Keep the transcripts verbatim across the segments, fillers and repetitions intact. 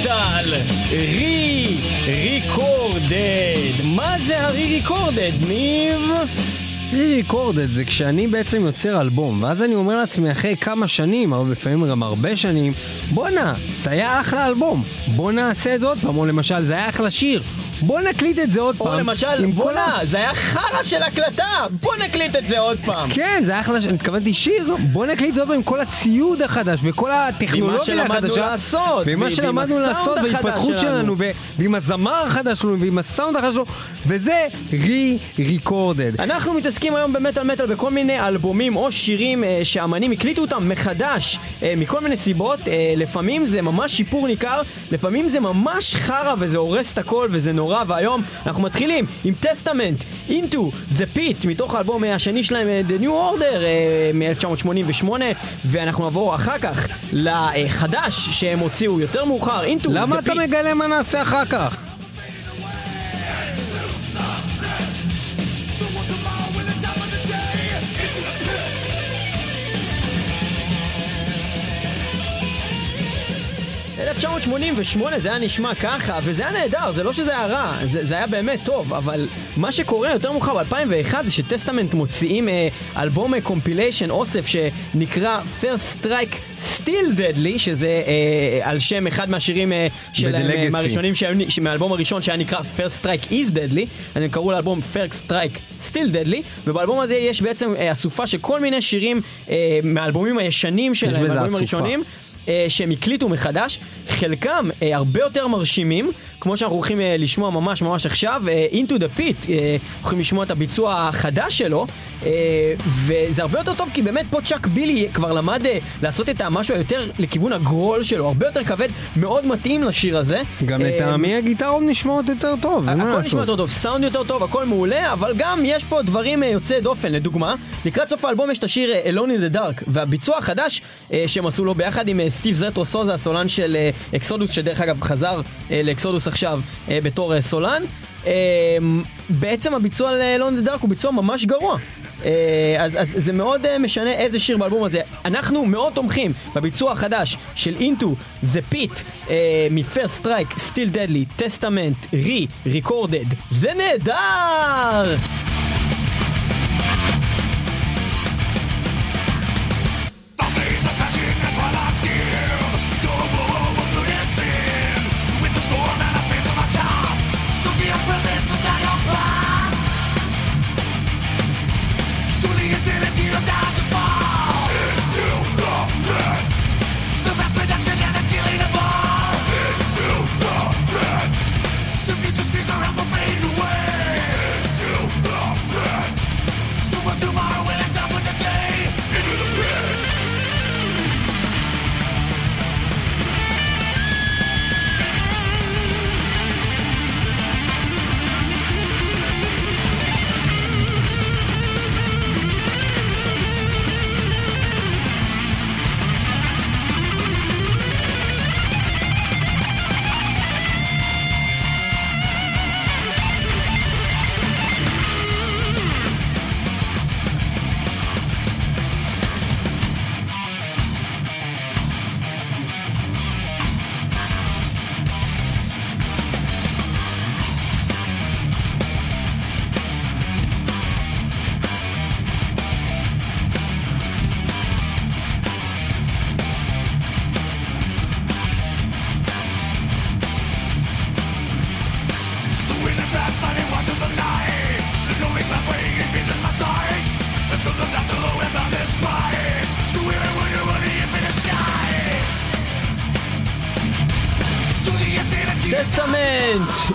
מטל רי ריקורדד. מה זה הרי ריקורדד, ניב? רי ריקורדד זה כשאני בעצם יוצר אלבום, ואז אני אומר לעצמי אחרי כמה שנים, אבל לפעמים גם הרבה שנים, בונה, זה היה אחלה אלבום, בוא נעשה את זה עוד פעם, או למשל זה היה אחלה שיר, בוא נקליט את זה עוד פעם. או למשל, בונה, זה היה חרא של הקלטה, בוא נקליט את זה עוד פעם. כן, זה היה אחלה, אני התכוונתי שיר, בוא נקליט את זה עוד פעם עם כל הציוד החדש וכל הטכנולוגיה החדשה. ומה שלמדנו לעשות, וההתפתחות שלנו, ועם הזמר החדש שלנו, ועם הסאונד החדש שלנו, וזה re-recorded. אנחנו מתעסקים היום במטל מטל בכל מיני אלבומים או שירים שהאמנים הקליטו אותם מחדש, מכל מיני סיבות. לפעמים זה ממש שיפור ניכר, לפעמים זה ממש חרא וזה הורס את הכל וזה נורא. והיום אנחנו מתחילים עם טסטמנט, Into the Pit, מתוך האלבום השני שלהם, The New Order מ-אלף תשע מאות שמונים ושמונה, ואנחנו נעבור אחר כך לחדש שהם הוציאו יותר מאוחר, Into the Pit. למה אתה מגלה מה נעשה אחר כך? אלף תשע מאות שמונים ושמונה זה היה נשמע ככה, וזה היה נהדר, זה לא שזה היה רע, זה, זה היה באמת טוב, אבל מה שקורה יותר מאוחר ב-אלפיים ואחת זה שטסטמנט מוציאים אה, אלבום קומפיליישן, אוסף שנקרא First Strike Still Deadly, שזה אה, על שם אחד מהשירים אה, שלהם, אה, מהראשונים שהיו, מהאלבום הראשון שהיה נקרא First Strike Is Deadly, אז הם קראו לאלבום First Strike Still Deadly, ובאלבום הזה יש בעצם אה, אסופה של כל מיני שירים אה, מהאלבומים הישנים שלהם, מהאלבומים הראשונים. שהם הקליטו מחדש, חלקם הרבה יותר מרשימים, כמו שאנחנו הולכים לשמוע ממש ממש עכשיו, Into the Pit, הולכים לשמוע את הביצוע החדש שלו, וזה הרבה יותר טוב, כי באמת פה צ'אק בילי כבר למד לעשות את המשהו יותר לכיוון הגרול שלו, הרבה יותר כבד, מאוד מתאים לשיר הזה. גם לטעמי הגיטרות נשמעות יותר טוב, הכל נשמע יותר טוב, סאונד יותר טוב, הכל מעולה, אבל גם יש פה דברים יוצאי דופן. לדוגמה, לקראת סוף האלבום יש את השיר Alone in the Dark, והביצוע החדש שהם עשו לו ביחד עם סטיב זטרו, סוזה, הסולן של אקסודוס, שדרך אגב חזר לאקסודוס עכשיו בתור סולן. בעצם הביצוע ל-Alone in the Dark הוא ביצוע ממש גרוע, אז, אז זה מאוד משנה איזה שיר באלבום הזה. אנחנו מאוד תומכים בביצוע החדש של Into the Pit מ-First Strike Still Deadly, Testament re-recorded. זה נהדר!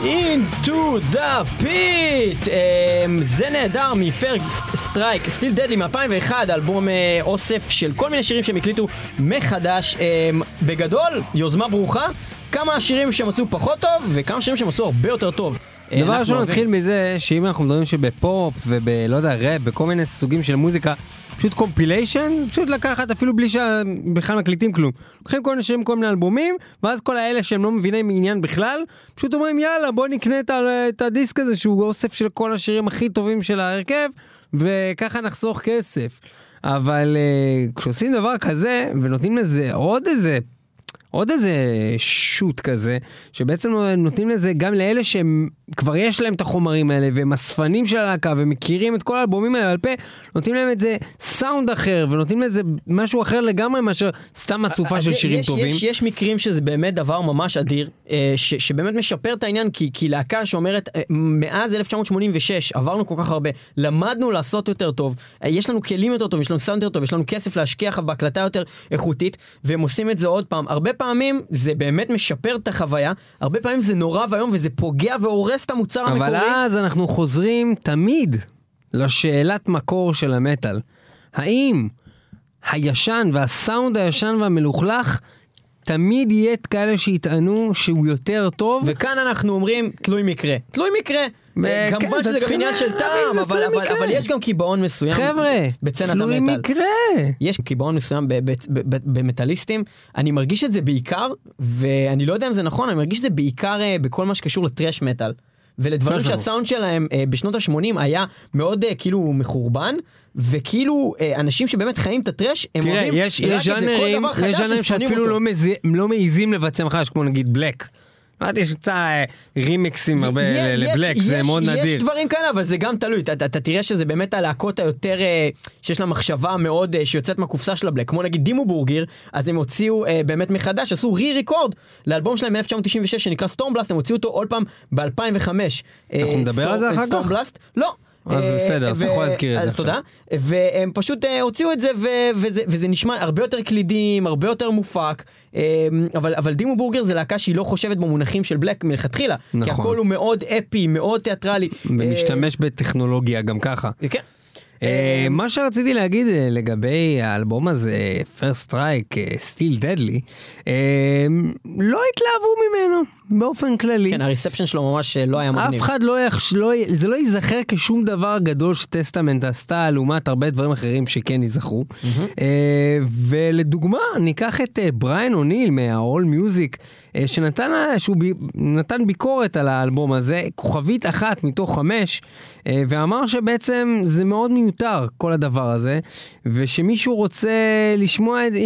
Into the Pit, זה נהדר מ-First Strike Still Deadly מ-אלפיים ואחת, אלבום אוסף של כל מיני שירים שהם הקליטו מחדש. בגדול, יוזמה ברוכה, כמה שירים שהם עשו פחות טוב וכמה שירים שהם עשו הרבה יותר טוב. דבר ראשון, נתחיל מזה שאם אנחנו מדברים שבפופ ובלא יודע, ראפ, בכל מיני סוגים של מוזיקה, פשוט קומפיליישן, פשוט לקחת אפילו בלי שבכלל מקליטים כלום. לוקחים כל מיני שירים, כל מיני אלבומים, ואז כל האלה שהם לא מבינים עניין בכלל, פשוט אומרים יאללה בוא נקנה את הדיסק הזה שהוא אוסף של כל השירים הכי טובים של ההרכב, וככה נחסוך כסף. אבל כשעושים דבר כזה ונותנים לזה עוד איזה עוד איזה שוט כזה, שבעצם נותנים לזה גם לאלה שהם כבר יש להם את החומרים האלה, והם הספנים של הלהקה, ומכירים את כל האלבומים האלה על פה, נותנים להם את זה סאונד אחר, ונותנים לזה משהו אחר לגמרי, מאשר סתם אסופה של שירים יש, טובים. יש, יש מקרים שזה באמת דבר ממש אדיר, ש, שבאמת משפר את העניין, כי, כי להקה שאומרת, מאז אלף תשע מאות שמונים ושש, עברנו כל כך הרבה, למדנו לעשות יותר טוב, יש לנו כלים יותר טוב, יש לנו סאונד יותר טוב, יש לנו כסף להשקיע בהקלטה יותר איכותית, והם עושים את זה עוד פעם. הרבה פעמים זה באמת משפר את החוויה, הרבה פעמים זה נורא והיום, וזה פוגע והורס את המוצר המקורי. אבל אז אנחנו חוזרים תמיד לשאלת מקור של המטל. האם הישן והסאונד הישן והמלוכלך תמיד יהיה את כאלה שיטענו שהוא יותר טוב? וכאן אנחנו אומרים, תלוי מקרה. תלוי מקרה. כמובן שזה גם עניין של טעם, אבל יש גם קיבעון מסוים. חבר'ה, תלוי מקרה. יש קיבעון מסוים במטליסטים. אני מרגיש את זה בעיקר, ואני לא יודע אם זה נכון, אני מרגיש את זה בעיקר בכל מה שקשור לטרש מטל. ולדברים שהסאונד שלהם בשנות ה-שמונים היה מאוד כאילו מחורבן, וכאילו אנשים שבאמת חיים את הטרש, הם רואים רק את זה כל דבר חדש. יש ז'אנרים שאפילו לא מעיזים לבצע מחדש, כמו נגיד בלק. יש קצת רימקסים הרבה לבלק, זה מאוד נדיר. יש דברים כאלה, אבל זה גם תלוי. אתה תראה שזה באמת הלהקות היותר, שיש לה מחשבה מאוד, שיוצאת מהקופסה של הבלק. כמו נגיד דימו בורגיר, אז הם הוציאו באמת מחדש, עשו רי-ריקורד לאלבום שלהם אלף תשע מאות תשעים ושש, שנקרא סטורמבלאסט, הם הוציאו אותו עוד פעם ב-אלפיים וחמש. אנחנו נדבר על זה אחר כך? סטורמבלאסט? לא. אז בסדר, אז אתה יכול להזכיר את זה. אז תודה. והם פשוט הוציאו את זה, וזה נשמע הרבה יותר קלידים, הרבה יותר מופק, אבל דימו בורגר זה להקה שהיא לא חושבת במונחים של בלק מלכתחילה, כי הכל הוא מאוד אפי, מאוד תיאטרלי. ומשתמש בטכנולוגיה גם ככה. כן. מה שרציתי להגיד לגבי האלבום הזה, First Strike Still Deadly, לא התלהבו ממנו באופן כללי. כן, הריספשן שלו ממש לא היה מגניב. אף אחד לא, זה לא ייזכר כשום דבר גדול שטסטמנט עשתה, לעומת הרבה דברים אחרים שכן ייזכרו. ולדוגמה, ניקח את בריין אוניל מהאול מיוזיק, שנתן ביקורת על האלבום הזה, כוכבית אחת מתוך חמש, ואמר שבעצם זה מאוד מיותר, כל הדבר הזה, ושמישהו רוצה לשמוע את זה,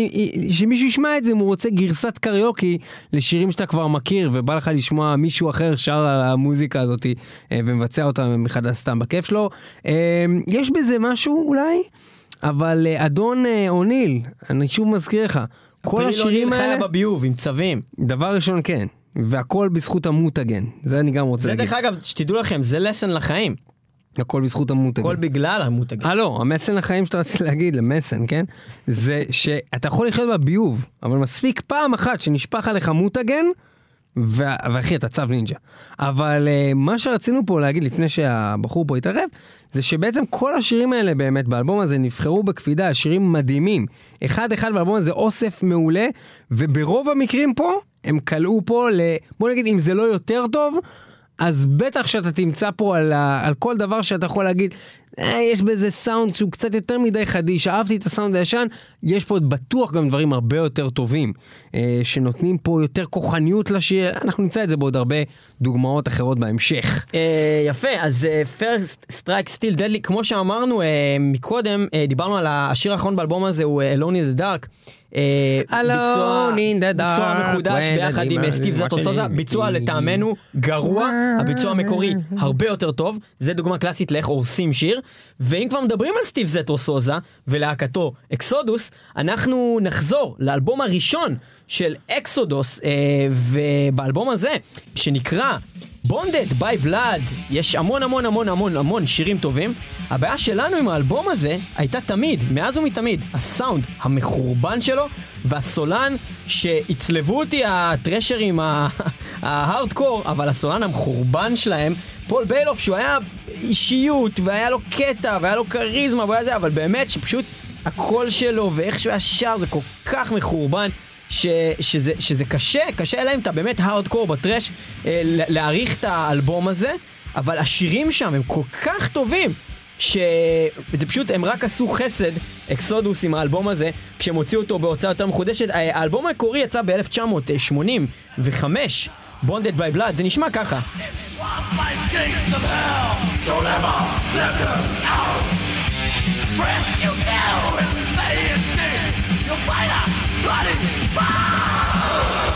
שמישהו ישמע את זה, אם הוא רוצה גרסת קריוקי לשירים שאתה כבר מכיר, ובא לך לשמוע מישהו אחר שר על המוזיקה הזאת, ומבצע אותה מחדש סתם בכיף שלו. יש בזה משהו אולי? אבל אדון אוניל, אני שוב מזכיר לך, כל השירים האלה... חיה בביוב, עם צבים. דבר ראשון כן, והכל בזכות המותגן. זה אני גם רוצה להגיד. זה דרך אגב, שתדעו לכם, זה לסן לחיים. הכל בזכות המותגן. הכל בגלל המותגן. אה לא, המסן לחיים שאתה רוצה להגיד, למסן, כן? זה שאתה יכול לחיות בביוב, אבל מספיק פעם אחת שנשפך עליך מותגן, ואחי, אתה צב נינג'ה. אבל מה שרצינו פה להגיד לפני שהבחור פה יתערב, זה שבעצם כל השירים האלה באמת באלבום הזה נבחרו בקפידה, שירים מדהימים. אחד אחד באלבום הזה אוסף מעולה, וברוב המקרים פה, הם קלעו פה, בוא נגיד, אם זה לא יותר טוב, אז בטח שאתה תמצא פה על, על כל דבר שאתה יכול להגיד, יש בזה סאונד שהוא קצת יותר מדי חדיש, אהבתי את הסאונד הישן, יש פה בטוח גם דברים הרבה יותר טובים, שנותנים פה יותר כוחניות לשיר, אנחנו נמצא את זה בעוד הרבה דוגמאות אחרות בהמשך. יפה, אז First Strike Still Deadly, כמו שאמרנו מקודם, דיברנו על השיר האחרון באלבום הזה, הוא Alone in the Dark, ביצוע מחודש ביחד עם סטיב זטרו סוזה, ביצוע לטעמנו גרוע, הביצוע המקורי הרבה יותר טוב, זה דוגמה קלאסית לאיך עורסים שיר. ואם כבר מדברים על סטיב זטרו סוזה ולהקתו אקסודוס, אנחנו נחזור לאלבום הראשון של אקסודוס, ובאלבום הזה שנקרא Bonded by Blood יש המון המון המון המון המון שירים טובים. הבעיה שלנו עם האלבום הזה הייתה תמיד, מאז ומתמיד, הסאונד המחורבן שלו והסולן שהצלבו אותי הטרשרים ההארדקור, אבל הסולן המחורבן שלהם פול בלוף, שהוא היה אישיות והיה לו קטע והיה לו קריזמה והיה זה, אבל באמת שפשוט הקול שלו ואיך שהוא ישר זה כל כך מחורבן ש, שזה, שזה קשה, קשה להם, אתה באמת הארדקור בטרש, אה, להעריך את האלבום הזה, אבל השירים שם הם כל כך טובים, שזה פשוט, הם רק עשו חסד, אקסודוס עם האלבום הזה, כשהם הוציאו אותו בהוצאה יותר מחודשת. האלבום המקורי יצא ב-אלף תשע מאות שמונים וחמש, Bonded by Blood, זה נשמע ככה. Bloody! Ah!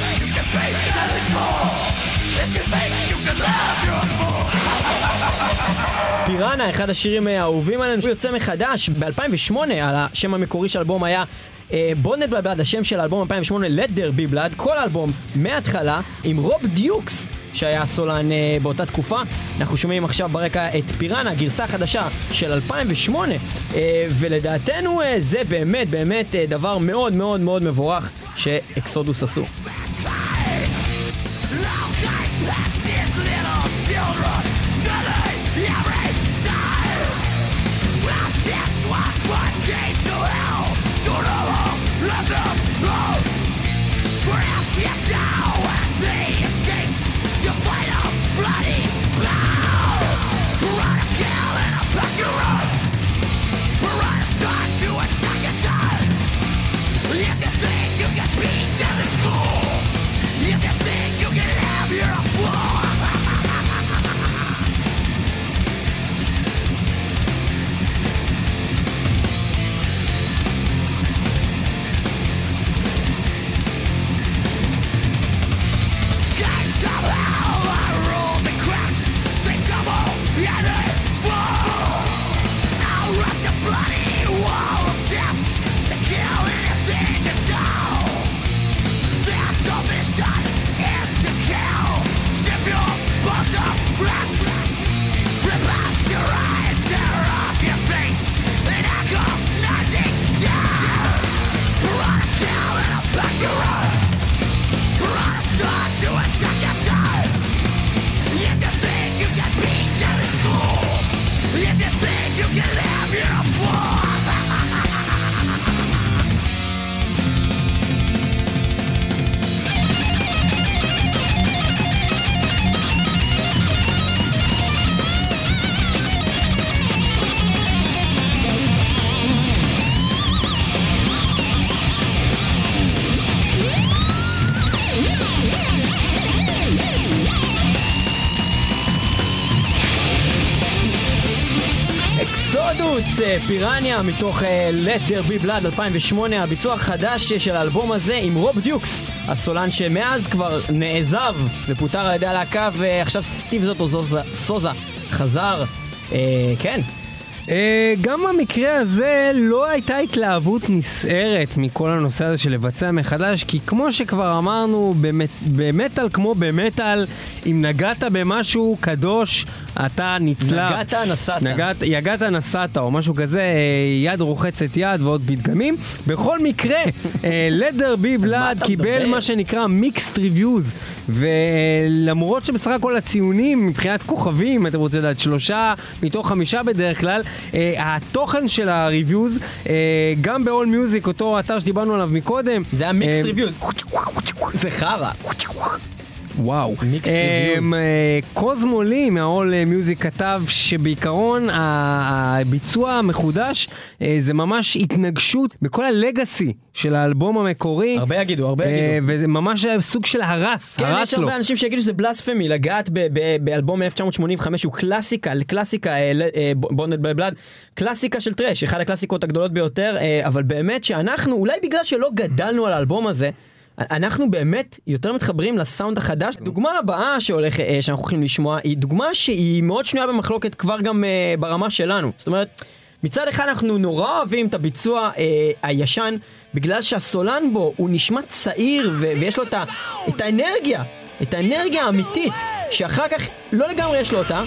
fake, you can fake, time is small. If you fake, you can laugh, you're on ball. פיראנה, אחד השירים האהובים עלינו, הוא יוצא מחדש ב-אלפיים ושמונה, על השם המקורי של האלבום היה בונד ביי בלאד, השם של האלבום אלפיים ושמונה, Let There Be Blood, כל האלבום מההתחלה עם רוב דיוקס, שהיה סולן uh, באותה תקופה. אנחנו שומעים עכשיו ברקע את פיראנה, גרסה חדשה של אלפיים ושמונה, uh, ולדעתנו uh, זה באמת באמת uh, דבר מאוד מאוד מאוד מבורך שאקסודוס עשו. פיראנה מתוך uh, Let There Be Blood אלפיים ושמונה, הביצוע החדש של האלבום הזה עם רוב דיוקס, הסולן שמאז כבר נעזב ופוטר על ידי הלהקה, ועכשיו סטיב זטרו סוזה, סוזה חזר. uh, כן, uh, גם במקרה הזה לא הייתה התלהבות נסערת מכל הנושא הזה של לבצע מחדש, כי כמו שכבר אמרנו, באמת, במטל כמו במטל, אם נגעת במשהו קדוש אתה נצלב, נגעת נסעת, נגעת, יגעת נסעת או משהו כזה, יד רוחצת יד ועוד פתגמים. בכל מקרה, Let There Be Blood קיבל מה שנקרא Mixed Reviews, ולמרות שבסך הכל הציונים מבחינת כוכבים, אתם רוצים לדעת, שלושה מתוך חמישה בדרך כלל, התוכן של הריוויוז, גם ב-All Music, אותו אתר שדיברנו עליו מקודם, זה היה Mixed Reviews, זה חרא. וואו. קוזמולי מהאול מיוזיק כתב שבעיקרון הביצוע המחודש זה ממש התנגשות בכל הלגאסי של האלבום המקורי. הרבה יגידו, הרבה יגידו. וזה ממש סוג של הרס. כן, יש הרבה אנשים שיגידו שזה בלספמי, לגעת באלבום אלף תשע מאות שמונים וחמש, הוא קלאסיקה, קלאסיקה, בונד ביי בלאד, קלאסיקה של טרש, אחד הקלאסיקות הגדולות ביותר, אבל באמת שאנחנו, אולי בגלל שלא גדלנו על האלבום הזה, אנחנו באמת יותר מתחברים לסאונד החדש. דוגמה הבאה שהולך, שאנחנו הולכים לשמוע, היא דוגמה שהיא מאוד שנויה במחלוקת כבר גם ברמה שלנו. זאת אומרת, מצד אחד אנחנו נורא אוהבים את הביצוע אה, הישן, בגלל שהסולן בו הוא נשמע צעיר ו- ויש לו את, ה- את האנרגיה, את האנרגיה האמיתית, שאחר כך לא לגמרי יש לו אותה.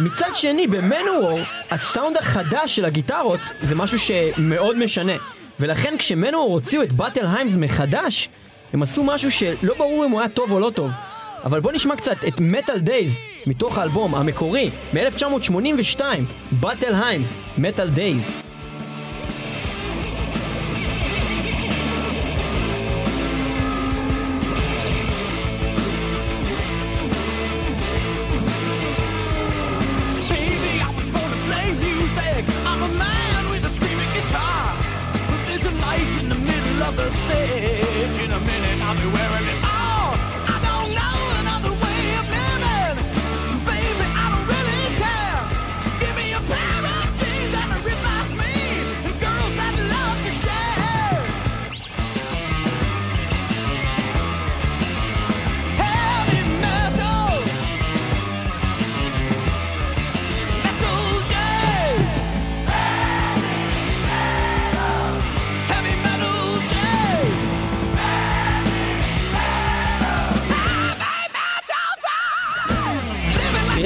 מצד שני, במנוור, הסאונד החדש של הגיטרות זה משהו שמאוד משנה. ולכן כשמנוור הוציאו את באטל היימס מחדש, הם עשו משהו שלא ברור אם הוא היה טוב או לא טוב. אבל בוא נשמע קצת את מטל דייז מתוך האלבום המקורי מ-אלף תשע מאות שמונים ושתיים, באטל היימס, מטל דייז.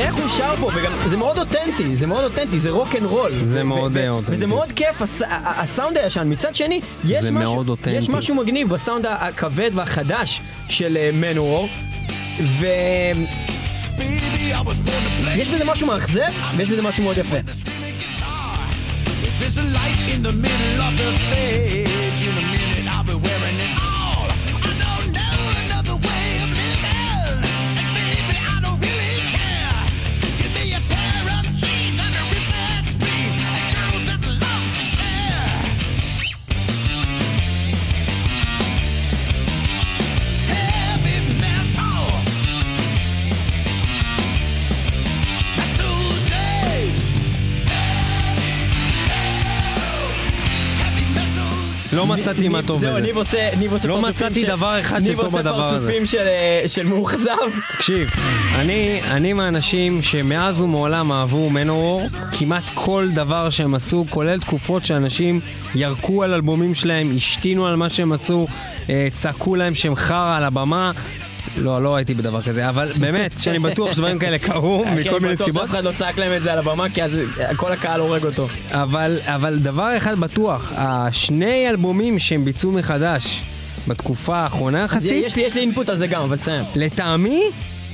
איך הוא שר פה, וגם זה מאוד אותנטי, זה מאוד אותנטי, זה רוק אנד רול. זה מאוד אותנטי. וזה מאוד כיף, הסאונד הישן. מצד שני, יש משהו מגניב בסאונד הכבד והחדש של מנוור, ו... יש בזה משהו מאכזב, ויש בזה משהו מאוד יפה. There's a light in the middle of the stage. In a minute I'll be wearing it all. I don't know another way of living, and baby I don't really care. Give me a pair of jeans and a ribbon screen, and girls that love to share. Heavy metal. And two days. לא מצאתי מה טוב בזה. לא מצאתי דבר אחד שטוב בדבר הזה. אני עושה פרצופים של מאוכזב. תקשיב, אני מהאנשים שמאז ומעולם אהבו מנוור כמעט כל דבר שהם עשו, כולל תקופות שאנשים ירקו על אלבומים שלהם, השתינו על מה שהם עשו, צעקו להם שהם חרא על הבמה. לא, לא הייתי בדבר כזה, אבל באמת, שאני בטוח שדברים כאלה קרו מכל מיני סיבות. אף אחד לא צעק להם את זה על הבמה, כי אז כל הקהל הורג אותו. אבל, אבל דבר אחד בטוח, השני אלבומים שהם ביצעו מחדש בתקופה האחרונה, חסית... יש לי, יש לי אינפוט על זה גם, אבל תסיים. לטעמי,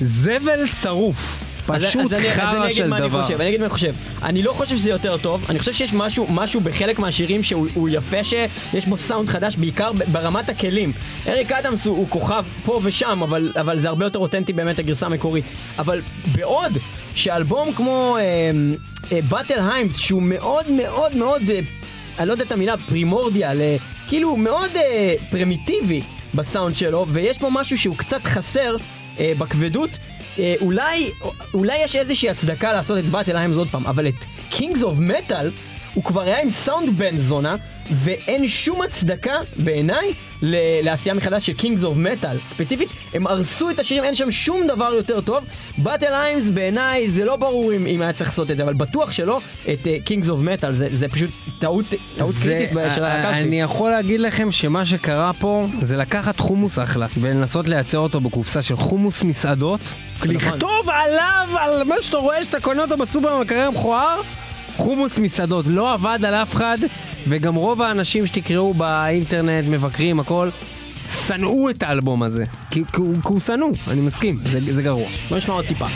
זבל צרוף. פשוט חרא של דבר. אני אגיד מה אני חושב. אני לא חושב שזה יותר טוב, אני חושב שיש משהו, משהו בחלק מהשירים שהוא יפה, שיש בו סאונד חדש, בעיקר ברמת הכלים. אריק אדמס הוא כוכב פה ושם, אבל זה הרבה יותר אותנטי באמת הגרסה המקורית. אבל בעוד שאלבום כמו Battle Hymns, שהוא מאוד מאוד מאוד, אני לא יודע את המילה, פרימורדיאל, כאילו מאוד פרימיטיבי בסאונד שלו, ויש פה משהו שהוא קצת חסר בכבדות, אולי, אולי יש איזושהי הצדקה לעשות את Battle Hymns עוד פעם, אבל את Kings of Metal הוא כבר היה עם סאונד בן זונה, ואין שום הצדקה בעיניי לעשייה מחדש של Kings of Metal. ספציפית, הם הרסו את השירים, אין שם שום דבר יותר טוב. Battle Hymns בעיניי זה לא ברור אם, אם היה צריך לעשות את זה, אבל בטוח שלא את uh, Kings of Metal. זה, זה פשוט טעות, טעות זה, קריטית uh, של הרכבתי. אני יכול להגיד לכם שמה שקרה פה זה לקחת חומוס אחלה ולנסות לייצר אותו בקופסה של חומוס מסעדות, לכתוב עליו, על מה שאתה רואה שאתה קונה אותו בסופר במקרר המכוער, חומוס מסעדות. לא עבד על אף אחד, וגם רוב האנשים שתקראו באינטרנט, מבקרים, הכל, שנאו את האלבום הזה. כי הוא שנאו, אני מסכים, זה, זה גרוע. בוא נשמע עוד טיפה.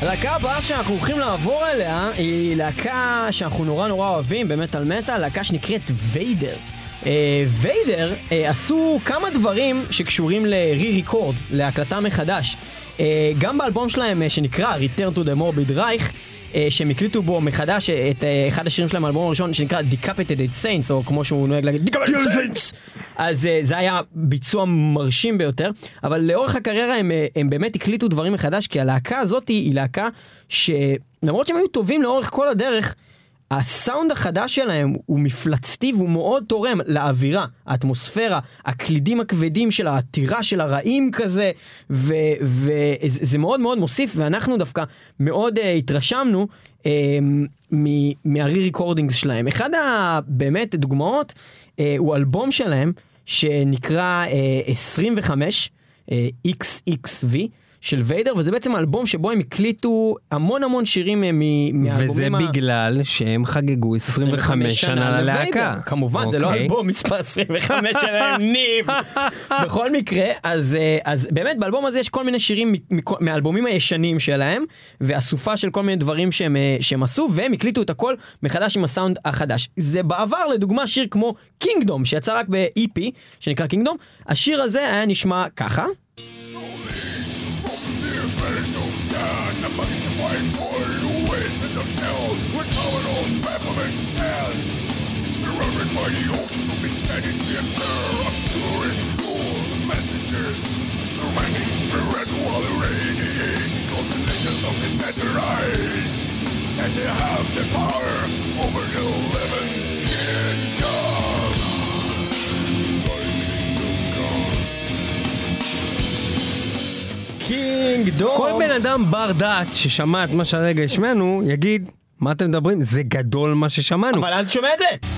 הלהקה הבאה שאנחנו הולכים לעבור אליה היא להקה שאנחנו נורא נורא אוהבים במטל מטל, להקה שנקראת ויידר. ויידר עשו כמה דברים שקשורים ל-re-record, להקלטה מחדש. גם באלבום שלהם שנקרא Return to the Morbid Reich, שהם הקליטו בו מחדש את אחד השירים שלהם, האלבום הראשון שנקרא Decapitated Saints, או כמו שהוא נוהג להגיד Decapitated Saints. אז זה היה ביצוע מרשים ביותר, אבל לאורך הקריירה הם, הם באמת הקליטו דברים מחדש, כי הלהקה הזאת היא להקה שלמרות שהם היו טובים לאורך כל הדרך, הסאונד החדש שלהם הוא מפלצתי והוא מאוד תורם לאווירה, האטמוספירה, הקלידים הכבדים של העתירה, של הרעים כזה, וזה מאוד מאוד מוסיף, ואנחנו דווקא מאוד uh, התרשמנו um, מהרי-ריקורדינגס שלהם. אחד הבאמת דוגמאות uh, הוא אלבום שלהם שנקרא uh, עשרים וחמש, uh, אקס אקס וי, של ויידר, וזה בעצם אלבום שבו הם הקליטו המון המון שירים מהאלבומים... וזה בגלל שהם חגגו עשרים וחמש שנה ללהקה. כמובן, זה לא אלבום מספר עשרים וחמש שנה, ניב! בכל מקרה, אז באמת באלבום הזה יש כל מיני שירים מהאלבומים הישנים שלהם, ואסופה של כל מיני דברים שהם עשו, והם הקליטו את הכל מחדש עם הסאונד החדש. זה בעבר, לדוגמה, שיר כמו Kingdom, שיצא רק ב-E P, שנקרא Kingdom. השיר הזה היה נשמע ככה. By the oceans of insanity and terror, messengers through my spirit while they radiate constellations of the better eyes, and they have the power over the living kingdom. קינגדום. כל בן אדם בר דעת ששמע את מה שהרגע ישמענו יגיד, מה אתם מדברים? זה גדול מה ששמענו. אבל אז שומע את זה.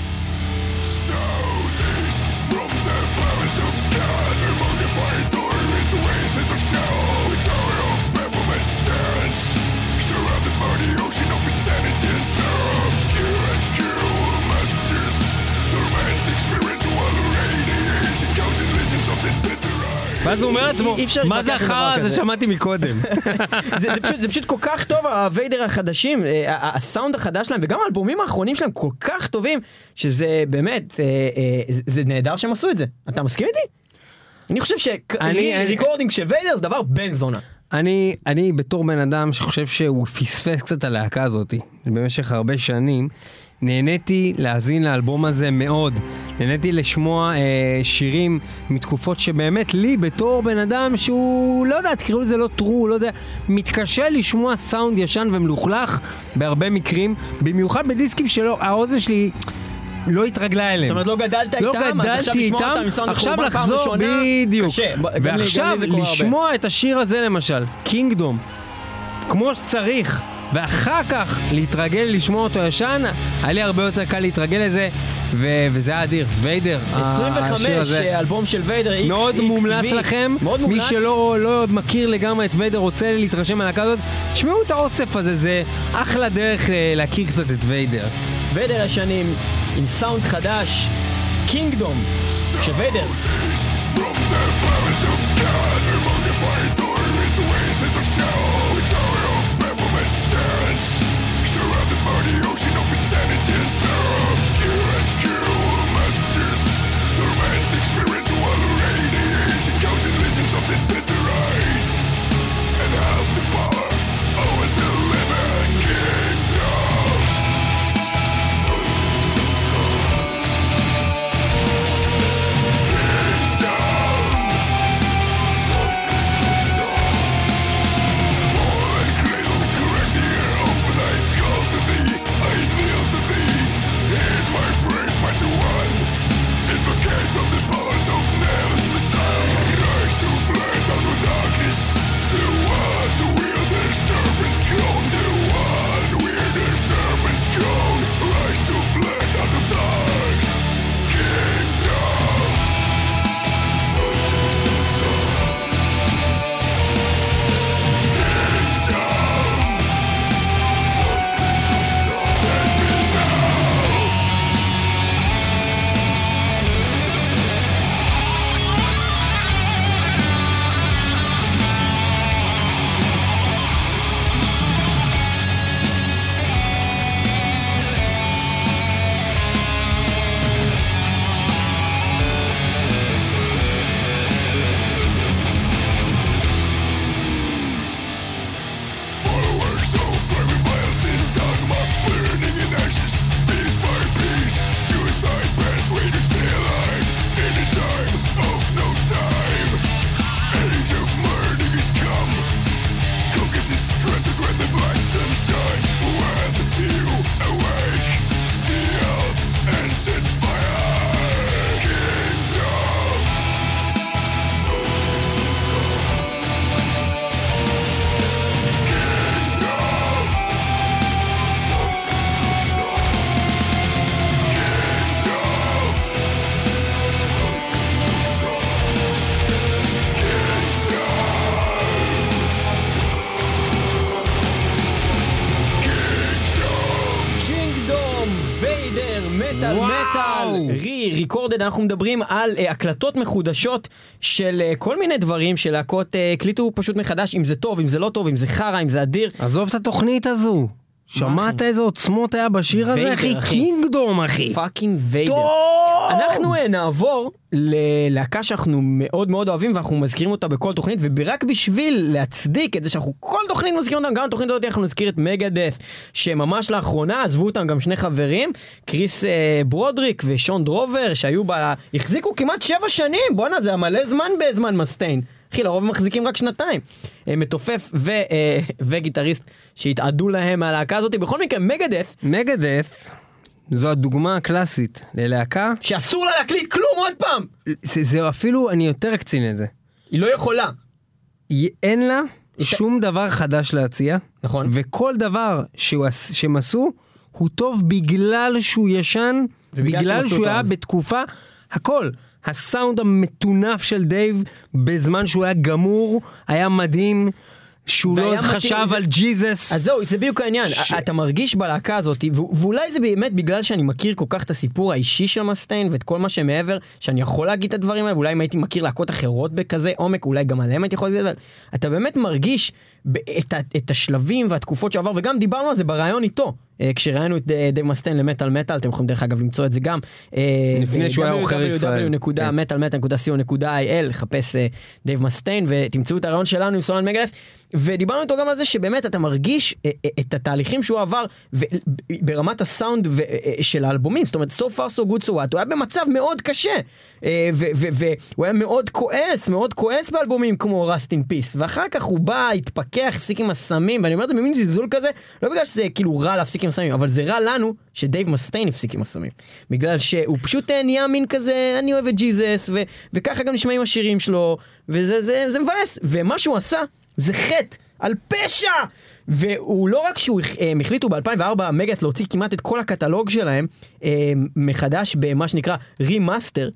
ואז הוא אומר לעצמו, מה זה אחר? זה שמעתי מקודם. זה פשוט כל כך טוב, הוויידר החדשים, הסאונד החדש שלהם, וגם האלבומים האחרונים שלהם כל כך טובים, שזה באמת, זה נהדר שהם עשו את זה. אתה מסכים איתי? אני חושב שריקורדינג של ויידר זה דבר בן זונה. אני בתור בן אדם שחושב שהוא פספס קצת הלהקה הזאת, במשך הרבה שנים, נהניתי להזין לאלבום הזה מאוד, נהניתי לשמוע אה, שירים מתקופות שבאמת לי בתור בן אדם שהוא לא יודע, תקראו לזה לא טרו, לא יודע, מתקשה לשמוע סאונד ישן ומלוכלך בהרבה מקרים, במיוחד בדיסקים שלו האוזן שלי לא התרגלה אליהם. זאת אומרת, לא גדלת איתם, אז עכשיו לשמוע אותם עם סאונד מחורבן פעם ראשונה, קשה. ועכשיו לשמוע את השיר הזה למשל, קינגדום, כמו שצריך, ואחר כך להתרגל לשמוע אותו ישן, היה לי הרבה יותר קל להתרגל לזה, ו- וזה היה אדיר. ויידר, השיר הזה אלבום של ויידר, X, מאוד X, מומלץ v. לכם מאוד מי מומלץ. שלא לא מכיר לגמרי את ויידר, רוצה להתרשם על הכזאת, שמעו את האוסף הזה, זה אחלה דרך להכיר קצת את ויידר. ויידר השנים עם סאונד חדש, קינגדום של ויידר. אנחנו מדברים על uh, הקלטות מחודשות של uh, כל מיני דברים של להקות, uh, הקליטו פשוט מחדש, אם זה טוב, אם זה לא טוב, אם זה חרה, אם זה אדיר. עזוב את התוכנית הזו שמעת איזה עוצמות היה בשיר הזה, אחי? קינגדום, אחי. פאקינג ויידר. אנחנו נעבור ללהקה שאנחנו מאוד מאוד אוהבים, ואנחנו מזכירים אותה בכל תוכנית, ורק בשביל להצדיק את זה שאנחנו כל תוכנית מזכירים אותם, גם בתוכנית הזאת אנחנו נזכיר את מגדף, שממש לאחרונה עזבו אותם גם שני חברים, קריס ברודריק ושון דרובר, שהיו בה, החזיקו כמעט שבע שנים, בואנה, זה המלא זמן בזמן מסטיין. אחי, לרוב מחזיקים רק שנתיים. מתופף ו, וגיטריסט שהתעדו להם מהלהקה הזאת. בכל מקרה, מגדף. מגדף זו הדוגמה הקלאסית ללהקה שאסור לה להקליט כלום עוד פעם. זה, זה אפילו, אני יותר אקצין את זה. היא לא יכולה. היא, אין לה היא שום ת... דבר חדש להציע. נכון. וכל דבר שהוא, שהם עשו, הוא טוב בגלל שהוא ישן, בגלל, בגלל שהוא היה בתקופה, הכל. הסאונד המתונף של דייב בזמן שהוא היה גמור, היה מדהים, שהוא לא חשב על ג'יזס. אז זהו, זה בדיוק העניין. אתה מרגיש בלהקה הזאת, ואולי זה באמת בגלל שאני מכיר כל כך את הסיפור האישי של מסטיין, ואת כל מה שמעבר, שאני יכול להגיד את הדברים האלה, ואולי אם הייתי מכיר להקות אחרות בכזה עומק, אולי גם עליהם הייתי יכול להגיד את זה, אתה באמת מרגיש את השלבים והתקופות שעבר, וגם דיברנו על זה ברעיון איתו. כשראינו את דייב מסטיין למטל מטל, אתם יכולים דרך אגב למצוא את זה גם לפני שהוא היה אוכר ישראל, דאבליו דאבליו דאבליו נקודה מטל מטל נקודה סי או נקודה איי אל, חפש דייב מסטיין ותמצאו את הרעיון שלנו עם סולן מגדף, ודיברנו איתו גם על זה שבאמת אתה מרגיש את התהליכים שהוא עבר ברמת הסאונד של האלבומים, זאת אומרת so far so good so what, הוא היה במצב מאוד קשה והוא היה מאוד כועס מאוד כועס באלבומים כמו Rust in Peace, ואחר כך הוא בא, התפקח, הפסיק עם הסמים, ואני אומר את זה במין זלזול כזה, לא בגלל שזה כאילו רע להפסיק עם הסמים, אבל זה רע לנו שדייב מסטיין הפסיק עם הסמים, בגלל שהוא פשוט נהיה מין כזה, אני אוהב את ג'יזס, וככה גם נשמעים השירים שלו, וזה מבאס, ומה שהוא עשה זה חטא על פשע, והוא לא רק שהוא החליטו ב-אלפיים וארבע מגדף להוציא כמעט את כל הקטלוג שלהם מחדש במה שנקרא רימאסטר,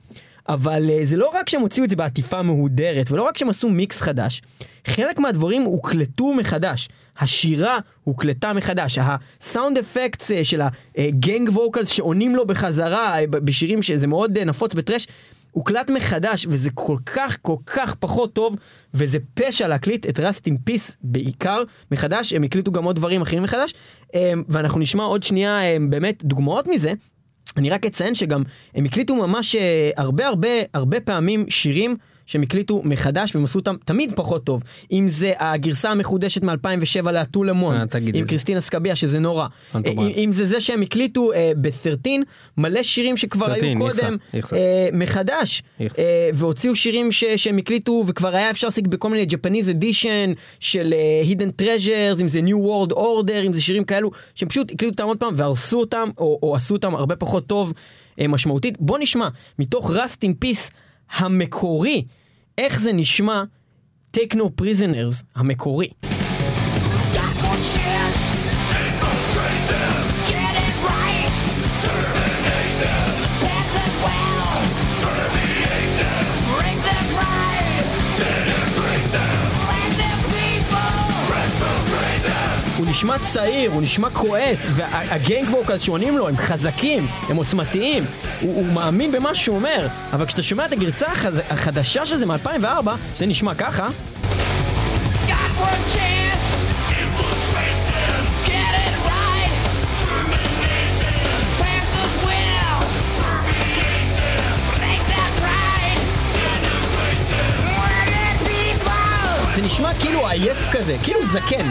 אבל זה לא רק שהם הוציאו את זה בעטיפה מהודרת, ולא רק שהם עשו מיקס חדש, חלק מהדברים הוקלטו מחדש, השירה הוקלטה מחדש, הסאונד אפקט של הגנג ווקלס שעונים לו בחזרה, בשירים שזה מאוד נפוץ בטרש, הוקלט מחדש, וזה כל כך כל כך פחות טוב, וזה פשע להקליט את Rust in Peace בעיקר מחדש, הם הקליטו גם עוד דברים אחרים מחדש, ואנחנו נשמע עוד שנייה באמת דוגמאות מזה, אני רק אציין שגם הם הקליטו ממש הרבה הרבה הרבה פעמים שירים שהם הקליטו מחדש והם עשו אותם תמיד פחות טוב, אם זה הגרסה המחודשת מ-אלפיים ושבע לאטו למון, עם קריסטינה סקביה שזה נורא, אם זה זה שהם הקליטו ב-שלוש עשרה מלא שירים שכבר היו קודם מחדש, והוציאו שירים שהם הקליטו וכבר היה אפשר להשיג בכל מיני Japanese edition של Hidden Treasures, אם זה New World Order, אם זה שירים כאלו שהם פשוט הקליטו אותם עוד פעם והרסו אותם או עשו אותם הרבה פחות טוב משמעותית. בוא נשמע מתוך Rust in Peace המקורי איך זה נשמע, Take No Prisoners המקורי. הוא נשמע צעיר, הוא נשמע כועס, והגנג ווקלס שעונים לו הם חזקים, הם עוצמתיים, הוא, הוא מאמין במה שהוא אומר, אבל כשאתה שומע את הגרסה החד... החדשה של זה מ-אלפיים וארבע, שזה נשמע ככה, זה נשמע כאילו עייף כזה, כאילו זקן.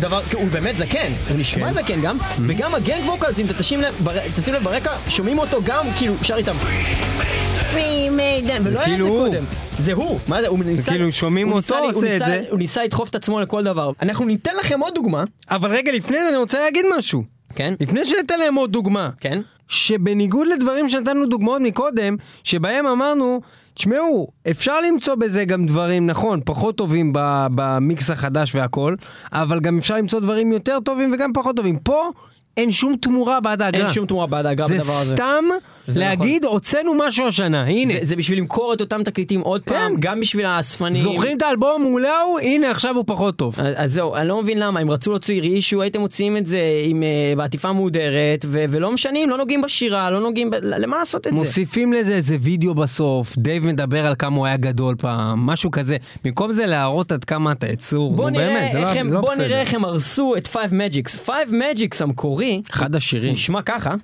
דבר, הוא באמת זקן, הוא נשמע זקן גם, וגם הגנג ווקלס, אם תשים לב ברקע, שומעים אותו גם, כאילו, שר איתם. ולא היה את זה קודם. זה הוא, מה זה? כאילו, שומעים אותו עושה את זה. הוא ניסה לדחוף את עצמו לכל דבר. אנחנו ניתן לכם עוד דוגמה. אבל רגע, לפני זה אני רוצה להגיד משהו. כן? לפני שניתן להם עוד דוגמה. כן? שבניגוד לדברים שנתנו דוגמאות מקודם, שבהם אמרנו, תשמעו, אפשר למצוא בזה גם דברים, נכון, פחות טובים במיקס החדש והכל, אבל גם אפשר למצוא דברים יותר טובים וגם פחות טובים. פה אין שום תמורה בעד האגרה. אין שום תמורה בעד האגרה בדבר הזה. זה סתם להגיד, הוצאנו משהו השנה, הנה. זה בשביל למכור את אותם תקליטים עוד פעם, גם בשביל הספנים. זוכרים את האלבום מולהו, הנה עכשיו הוא פחות טוב. אז זהו, אני לא מבין למה, אם רצו להוציא אישיו, הייתם מוציאים את זה בעטיפה מהודרת, ולא משנים, לא נוגעים בשירה, לא נוגעים, למה לעשות את זה? מוסיפים לזה איזה וידאו בסוף, דייב מדבר על כמה הוא היה גדול פעם, משהו כזה. במקום זה להראות עד כמה אתה יצור. בוא נראה איך הם הרסו את Five Magics. Five Magics המקורי, אחד השירים. נשמע ככה.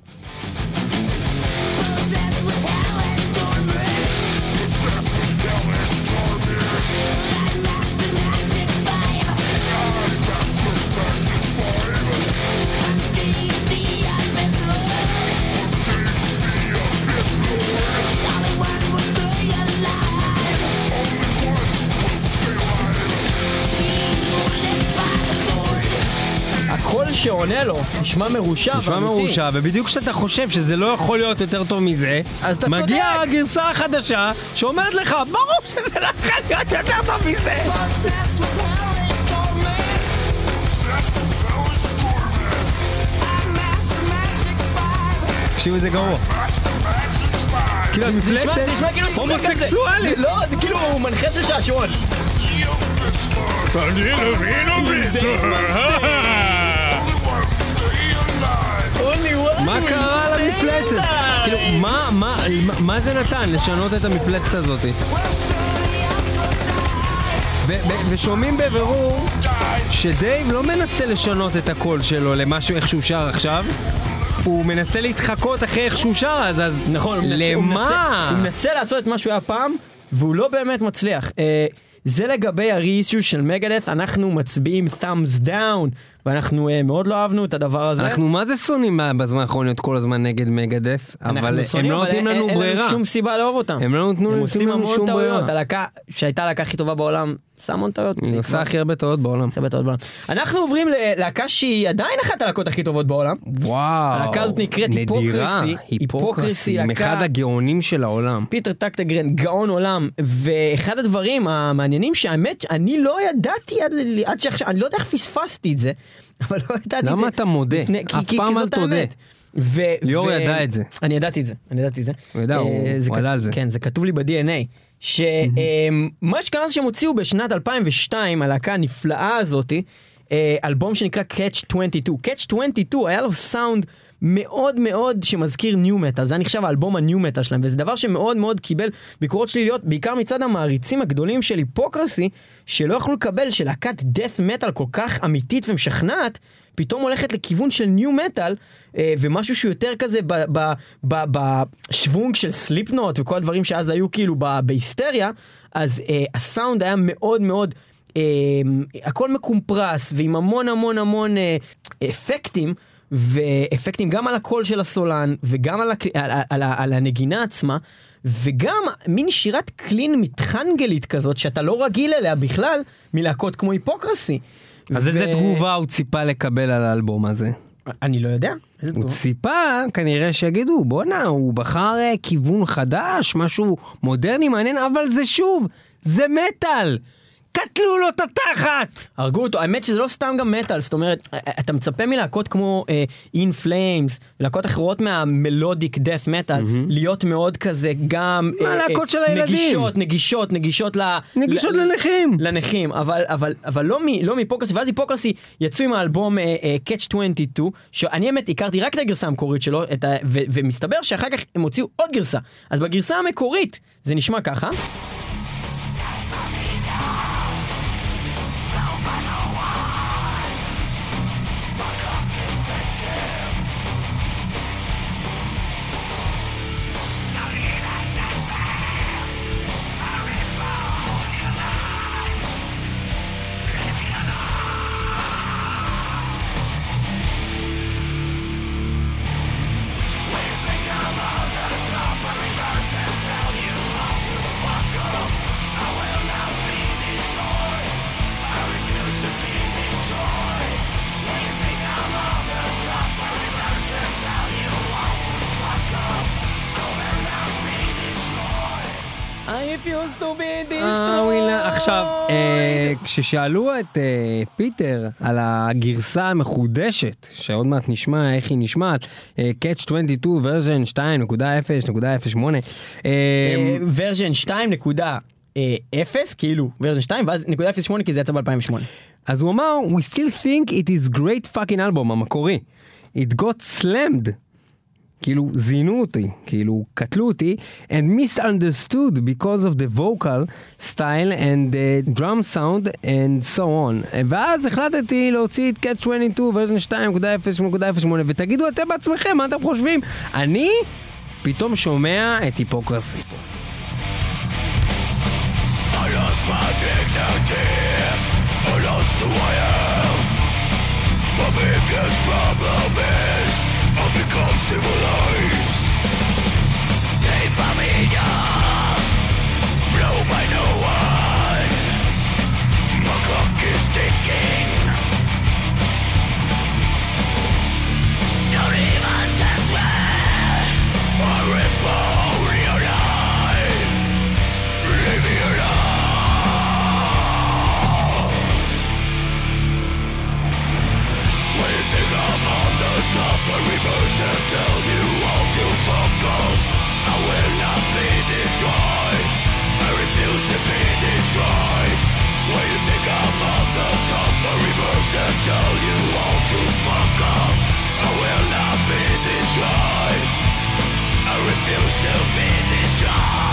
שעונה לו, נשמע מרושע, נשמע מרושע, ובדיוק כשאתה חושב שזה לא יכול להיות יותר טוב מזה, מגיעה הגרסה החדשה שאומרת לך, ברור שזה לא יכול להיות יותר טוב מזה. תקשיבו, זה גרוע. כאילו המפלצת הומוסקסואלית. לא, זה כאילו מנחה של שעשועון. אני לבינו ביצוע. מה קרה על המפלצת? כאילו, מה זה נתן לשנות את המפלצת הזאת? ושומעים בבירור שדייב לא מנסה לשנות את הקול שלו למשהו איך שהוא שר עכשיו, הוא מנסה להתחקות אחרי איך שהוא שר, אז נכון, למה? הוא מנסה לעשות את מה שהוא היה פעם, והוא לא באמת מצליח. זה לגבי הריסו של מגדס, אנחנו מצביעים thumbs down, ואנחנו uh, מאוד לא אהבנו את הדבר הזה. אנחנו מה זה שונאים בזמן האחרון להיות כל הזמן נגד מגדס, אבל הם לא נותנים לנו ברירה. אין לנו שום סיבה לאהוב אותם. הם לא נותנים לנו שום ברירה. הם עושים המון טעויות. הלהקה שהייתה הלהקה הכי טובה בעולם, עושה המון טעויות. היא עושה הכי הרבה טעויות בעולם. אנחנו עוברים ללהקה שהיא עדיין אחת הלהקות הכי טובות בעולם. וואו. הלהקה הזאת נקראת היפוקריסי. היפוקריסי. אחד הגאונים של העולם. פיטר טקטגרן, גאון עולם. ואחד הדברים המעניינים שהאמת, אני לא ידעתי עד שעכשיו, אני לא יודע איך פספסתי את זה. אבל לא ידעתי למה אתה מודה? אף פעם אל תודה. ליאור ידע את זה. אני ידעתי את זה. הוא ידע, הוא עלה על זה. כן, זה כתוב לי ב-די אן איי. שמה שקרה שהם הוציאו בשנת אלפיים ושתיים, הלהקה הנפלאה הזאת, אלבום שנקרא קאץ' עשרים ושתיים. קאץ' עשרים ושתיים היה לו סאונד מאוד מאוד שמזכיר ניו מטל, זה נחשב האלבום הניו מטל שלהם, וזה דבר שמאוד מאוד קיבל ביקורות שליליות, בעיקר מצד המעריצים הגדולים של היפוקריסי, שלא יכלו לקבל שלהקת דאט מטל כל כך אמיתית ומשכנעת, פתאום הולכת לכיוון של ניו מטל, ומשהו שיותר כזה בשוונג של סליפנוט, וכל הדברים שאז היו כאילו בהיסטריה, אז הסאונד היה מאוד מאוד, הכל מקומפרס, ועם המון המון המון אפקטים, ואפקטים גם על הקול של הסולן, וגם על, הקל... על, על, על הנגינה עצמה, וגם מין שירת קלין מתחנגלית כזאת, שאתה לא רגיל אליה בכלל, מלהקות כמו היפוקריסי. אז ו... איזה תגובה הוא ציפה לקבל על האלבום הזה? אני לא יודע. הוא ציפה, כנראה שיגידו, בונה, הוא בחר כיוון חדש, משהו מודרני מעניין, אבל זה שוב, זה מטל. קטלו לו את התחת! הרגו אותו, האמת שזה לא סתם גם מטל, זאת אומרת, אתה מצפה מלהקות כמו uh, In Flames, להקות אחרות מהמלודיק דאט מטל, להיות מאוד כזה גם... מה uh, להקות uh, של הילדים? נגישות, נגישות, נגישות ל... נגישות ל- לנכים! לנכים, אבל, אבל, אבל לא, מ- לא מהיפוקריסי, ואז היפוקריסי יצאו עם האלבום קאץ' עשרים ושתיים, שאני האמת הכרתי רק את הגרסה המקורית שלו, ה- ו- ומסתבר שאחר כך הם הוציאו עוד גרסה, אז בגרסה המקורית זה נשמע ככה... I refuse to be destroyed. עכשיו, כששאלו את פיטר על הגרסה המחודשת, שעוד מעט נשמע איך היא נשמעת, Catch עשרים ושתיים ורז'ן שתיים נקודה אפס נקודה אפס שמונה ורז'ן שתיים נקודה אפס, כאילו, ורז'ן שתיים, ואז נקודה אפס נקודה שמונה, כי זה יצא ב-אלפיים ושמונה. אז הוא אמר, we still think it is great fucking album, המקורי. It got slammed. כאילו זינו אותי, כאילו קטלו אותי, and misunderstood because of the vocal style and the drum sound and so on. ואז החלטתי להוציא את Catch עשרים ושתיים ורז'ן שתיים נקודה אפס נקודה אפס שמונה, ותגידו אתם בעצמכם, מה אתם חושבים? אני פתאום שומע את היפוקרסי פה. I lost my dignity, I lost the wire. My biggest problem is I've become civilized. Take my meaning, blow by no one. My clock is ticking. Don't even test me. I revolt your life. Leave me alone. When you think I'm on the top, I reverse and tell you all to fuck off. I will not be destroyed. I refuse to be destroyed. When you think I'm on the top, I reverse and tell you all to fuck off. I will not be destroyed. I refuse to be destroyed.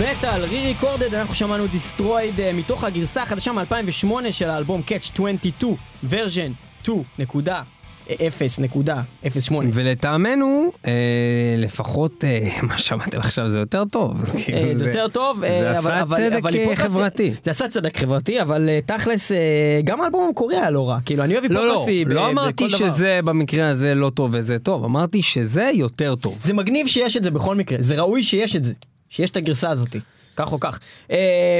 מטל, re-recorded, אנחנו שמענו Destroyed מתוך הגרסה החדשה מ-אלפיים ושמונה של האלבום Catch עשרים ושתיים, ורז'ן שתיים נקודה אפס נקודה אפס שמונה. ולטעמנו, לפחות מה שמעתם עכשיו זה יותר טוב. זה יותר טוב. זה עשה צדק חברתי. זה עשה צדק חברתי, אבל תכלס, גם האלבום המקורי היה לא רע. כאילו, אני אוהב היפוקרסי בכל דבר. לא אמרתי שזה במקרה הזה לא טוב וזה טוב, אמרתי שזה יותר טוב. זה מגניב שיש את זה בכל מקרה, זה ראוי שיש את זה. שיש את הגרסה הזאת. כך או כך.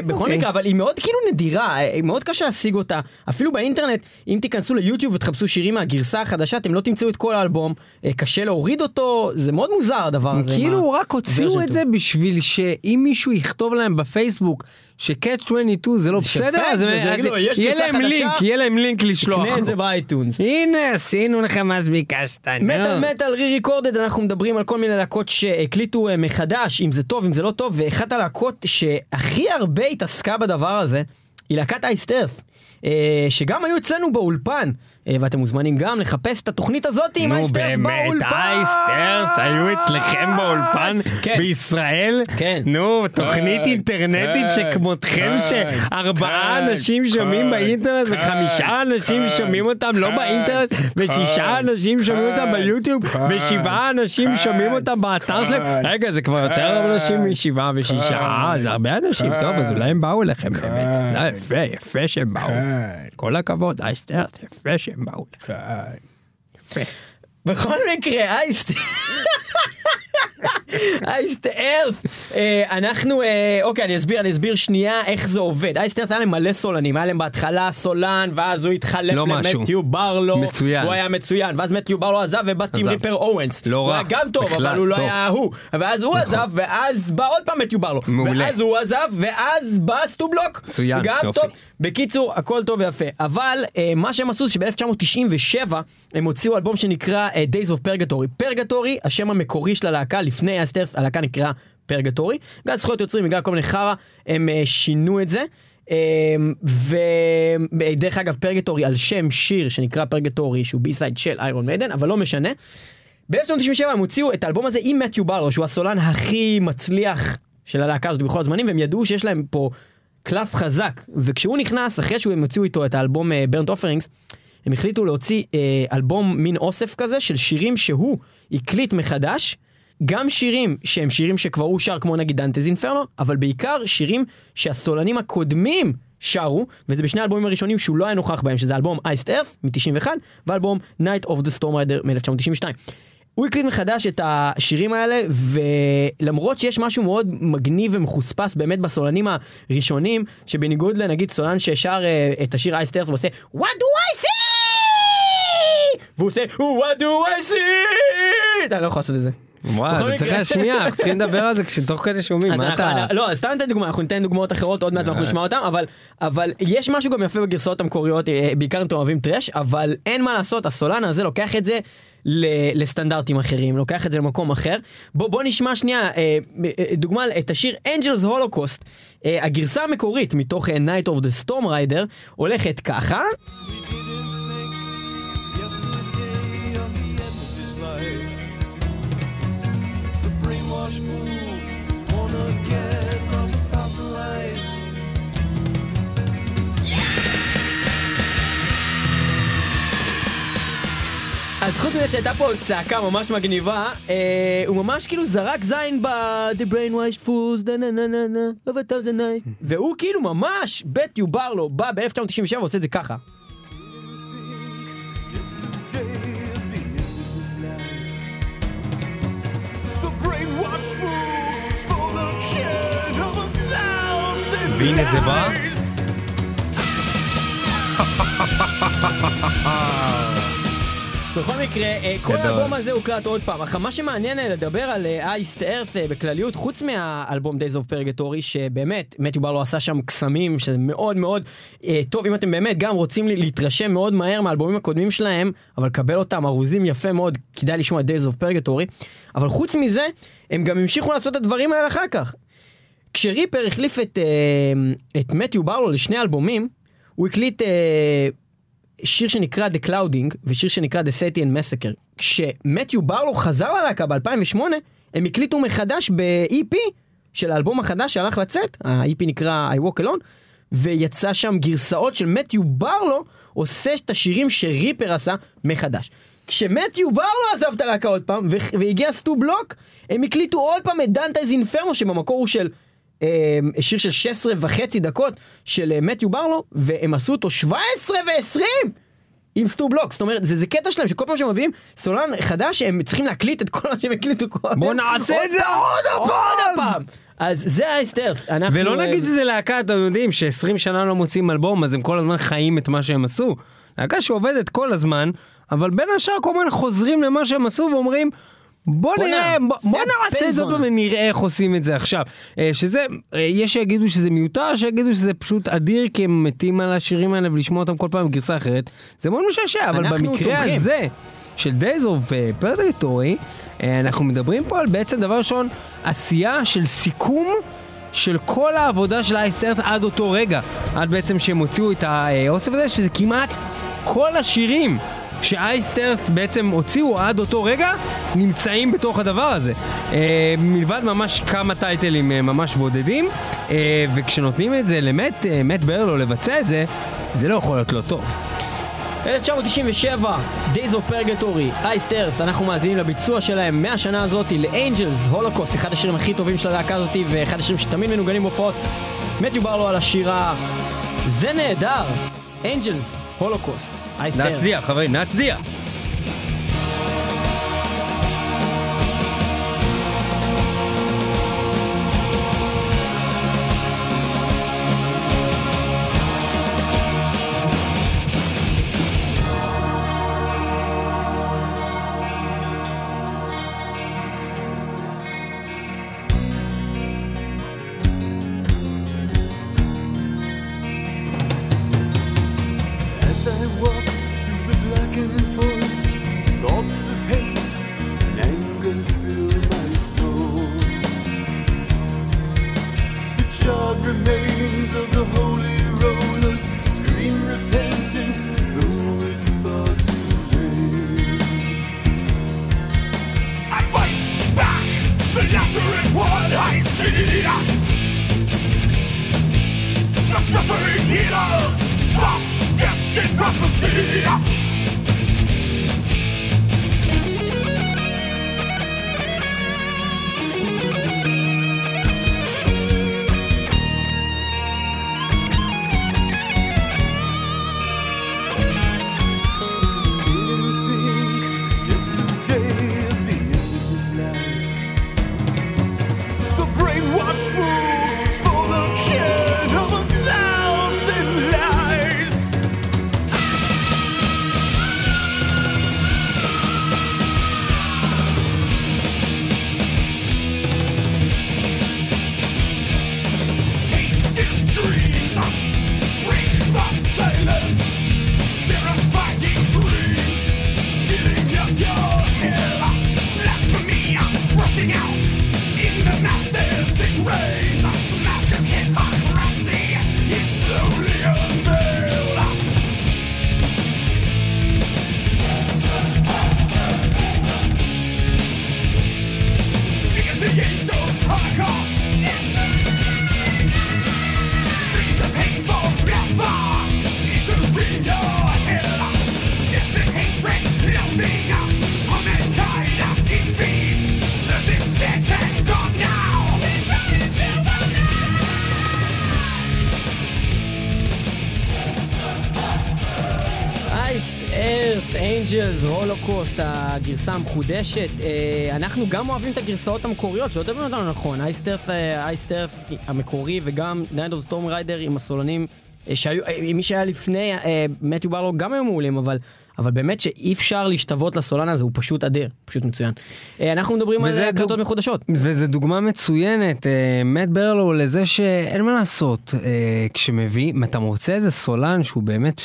בכל מקרה, אבל היא מאוד כאילו נדירה, היא מאוד קשה להשיג אותה. אפילו באינטרנט, אם תיכנסו ליוטיוב ותחפשו שירים מהגרסה החדשה, אתם לא תמצאו את כל האלבום, קשה להוריד אותו, זה מאוד מוזר הדבר הזה. כאילו רק הוציאו את זה בשביל שאם מישהו יכתוב להם בפייסבוק, שקאץ' עשרים ושתיים זה לא בסדר, אז יהיה להם לינק, יהיה להם לינק לשלוח. תקנה את זה באייטונס. הנה, עשינו לכם מה שביקשת. מטל מטל רי-ריקורדד, אנחנו מדברים על כל מיני להקות שהקליטו מחדש, אם זה טוב, אם זה לא טוב, ואחת הלהקות שהכי הרבה התעסקה בדבר הזה, היא להקת Iced Earth, שגם היו אצלנו באולפן, ואתם מוזמנים גם לחפש את התוכנית הזאת עם Iced Earth באולפן. Iced Earth היו אצלכם באולפן בישראל? נו, תוכנית אינטרנטית שכמותכם שארבעה אנשים שומעים באינטרנט וחמישה אנשים שומעים אותם לא באינטרנט ושישה אנשים שומעים אותם ביוטיוב ושבעה אנשים שומעים אותם באתר שלהם. רגע, זה כבר יותר אנשים משבעה ושישה, זה הרבה אנשים. טוב, אז אולי הם באו לכם באמת. יפה, יפה שהם באו. כל הכבוד, Iced Earth, יפה שהם באו לכם. יפה. בכל מקרה, Iced Earth, אנחנו, אוקיי, אני אסביר, אני אסביר שנייה איך זה עובד. Iced Earth היה להם מלא סולנים, היה להם בהתחלה סולן, ואז הוא התחלף למתיו ברלו, הוא היה מצוין, ואז מתיו ברלו עזב ובאתי עם ריפר אוונס, הוא היה גם טוב, אבל הוא לא היה הוא, ואז הוא עזב, ואז בא עוד פעם מתיו ברלו, ואז הוא עזב, ואז בא סטו בלוק, גם טוב. בקיצור, הכל טוב ויפה, אבל מה שהם עשו שב-אלף תשע מאות תשעים ושבע הם הוציאו אלבום שנקרא Days of Purgatory. פרגטורי, השם המקורי של הלהקה, לפני Iced Earth, הלהקה נקרא פרגטורי, בגלל זכויות יוצרים, בגלל כל מיני חרא, הם שינו את זה, ודרך אגב פרגטורי על שם שיר שנקרא פרגטורי, שהוא בי-סייד של איירון מיידן, אבל לא משנה. ב-אלף תשע מאות תשעים ושבע הם הוציאו את האלבום הזה עם מתיו ברלו, שהוא הסולן הכי מצליח של הלהקה הזאת בכל הזמנים, והם ידעו שיש להם פה קלף חזק, וכשהוא נכנס, אחרי שהם הוציאו איתו את האלבום Burnt Offerings, הם החליטו להוציא אה, אלבום מין אוסף כזה של שירים שהוא הקליט מחדש, גם שירים שהם שירים שכבר הוא שר כמו נגיד דנטז אינפרנו, אבל בעיקר שירים שהסולנים הקודמים שרו, וזה בשני האלבומים הראשונים שהוא לא היה נוכח בהם, שזה אלבום Iced Earth מ-תשעים ואחת, ואלבום Night of the Storm Rider מ-אלף תשע מאות תשעים ושתיים. הוא הקליט מחדש את השירים האלה, ולמרות שיש משהו מאוד מגניב ומחוספס באמת בסולנים הראשונים, שבניגוד לנגיד סולן ששר uh, את השיר Iced Earth ועושה What do I see? והוא עושה What do I see? אתה לא יכול לעשות את זה. וואו, זה צריך להשמיע, אנחנו צריכים לדבר על זה כשתוך כדי שומעים, מה אתה? לא, סתם ניתן דוגמא, אנחנו ניתן דוגמאות אחרות, עוד מעט אנחנו נשמע אותם, אבל יש משהו גם יפה בגרסאות המקוריות, בעיקר אם אתם אוהבים טרש, אבל אין מה לעשות, הסולן הזה לוקח את זה לסטנדרטים אחרים, לוקח את זה למקום אחר. בוא נשמע שנייה, דוגמא, את השיר Angels Holocaust, הגרסה המקורית מתוך Night of the Storm Rider, הולכת ככה. אז חוץ מזה שהייתה פה צעקה ממש מגניבה, הוא ממש כאילו זרק זין ב-The Brainwashed Fools, da-na-na-na-na, of a thousand nights, והוא כאילו ממש, Matthew Barlow, בא ב-אלף תשע מאות תשעים ושבע ועושה את זה ככה. והנה זה בא. בכל מקרה, כל האלבום הזה הוקלט עוד פעם. אך מה שמעניין לדבר על Iced Earth בכלליות, חוץ מהאלבום Days of Purgatory, שבאמת, מתיו ברלו עשה שם קסמים, שזה מאוד מאוד טוב, אם אתם באמת גם רוצים להתרשם מאוד מהר מהאלבומים הקודמים שלהם, אבל קבל אותם, ארוזים יפה מאוד, כדאי לשמוע Days of Purgatory, אבל חוץ מזה, הם גם המשיכו לעשות את הדברים האלה אחר כך. כשריפר החליף את, את מתיו ברלו לשני אלבומים, הוא הקליט שיר שנקרא The Clouding, ושיר שנקרא The Satian Massacre. כשמתיו ברלו חזר ללהקה ב-אלפיים ושמונה, הם הקליטו מחדש ב-E P של האלבום החדש שהלך לצאת, ה-E P נקרא I Walk Alone, ויצא שם גרסאות של מתיו ברלו, עושה את השירים שריפר עשה מחדש. כשמתיו ברלו עזב את הלהקה עוד פעם, והגיע סטו בלוק, הם הקליטו עוד פעם את דנטז אינפרנו, שבמקור הוא של שיר של שש עשרה וחצי דקות של מתיו ברלו, והם עשו אותו שבע עשרה ועשרים עם סטו בלוק, זאת אומרת, זה, זה קטע שלהם שכל פעם שהם מביאים סולן חדש, הם צריכים להקליט את כל מה שהם הקליטו קודם. בוא נעשה את זה עוד הפעם! אז זה ה-Iced Earth. ולא נגיד שזה להקה, אתם יודעים, ש-עשרים שנה לא מוצאים אלבום, אז הם כל הזמן חיים את מה שהם עשו. להקה שעובדת כל הזמן, אבל בין השאר כל הזמן חוזרים למה שהם עשו ואומרים, בוא נראה, בוא נעשה את זה ונראה איך עושים את זה עכשיו. שזה, יש שיגידו שזה מיותר, שיגידו שזה פשוט אדיר, כי הם מתים על השירים האלה ולשמוע אותם כל פעם גרסה אחרת. זה מאוד משעשע, אבל במקרה הזה של Days of Purgatory, אנחנו מדברים פה על בעצם דבר ראשון, עשייה של סיכום של כל העבודה של ה-Iced Earth עד אותו רגע, עד בעצם שהם הוציאו את האוסף הזה, שזה כמעט כל השירים ש-Iced Earth בעצם הוציאו עד אותו רגע, נמצאים בתוך הדבר הזה. אה, מלבד ממש כמה טייטלים אה, ממש בודדים, אה, וכשנותנים את זה למט, אה, מט ברלו לבצע את זה, זה לא יכול להיות לא טוב. אלף תשע מאות תשעים ושבע, Days of Purgatory, Iced Earth, אנחנו מאזינים לביצוע שלהם מהשנה הזאת, ל-Angels, Holocaust, אחד השירים הכי טובים של הדעקה הזאת, ואחד השירים שתמיד מנוגנים בהופעות. מתיו ברלו על השירה, זה נהדר, Angels, Holocaust. נצדיע, חברים, נצדיע. הולוקוסט, הגרסה המחודשת. אנחנו גם אוהבים את הגרסאות המקוריות, שלא תבינו אותנו נכון. Iced Earth המקורי וגם Night of the Storm Rider עם הסולנים, מי שהיה לפני, מתיו ברלו גם היו מעולים, אבל אבל באמת שאי אפשר להשתוות לסולן הזה, הוא פשוט אדיר, פשוט מצוין. אנחנו מדברים על הקלטות מחודשות. וזו דוגמה מצוינת, מאט ברלו, לזה שאין מה לעשות, כשמביא, אתה מוצא איזה סולן שהוא באמת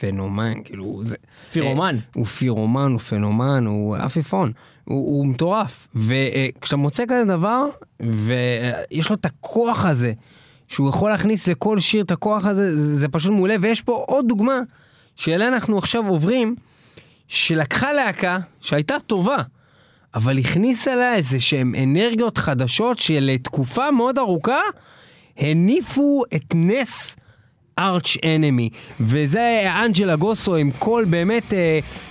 פנומן, כאילו, זה... פירומן. הוא פירומן, הוא פנומן, הוא אפיפון, הוא, הוא מטורף. וכשאתה מוצא כזה דבר, ויש לו את הכוח הזה, שהוא יכול להכניס לכל שיר את הכוח הזה, זה פשוט מעולה. ויש פה עוד דוגמה, שאלה אנחנו עכשיו עוברים, שלקחה להקה, שהייתה טובה, אבל הכניסה לה איזה שהם אנרגיות חדשות, שלתקופה מאוד ארוכה, הניפו את נס Arch Enemy, וזה אנג'לה גוסו עם כל באמת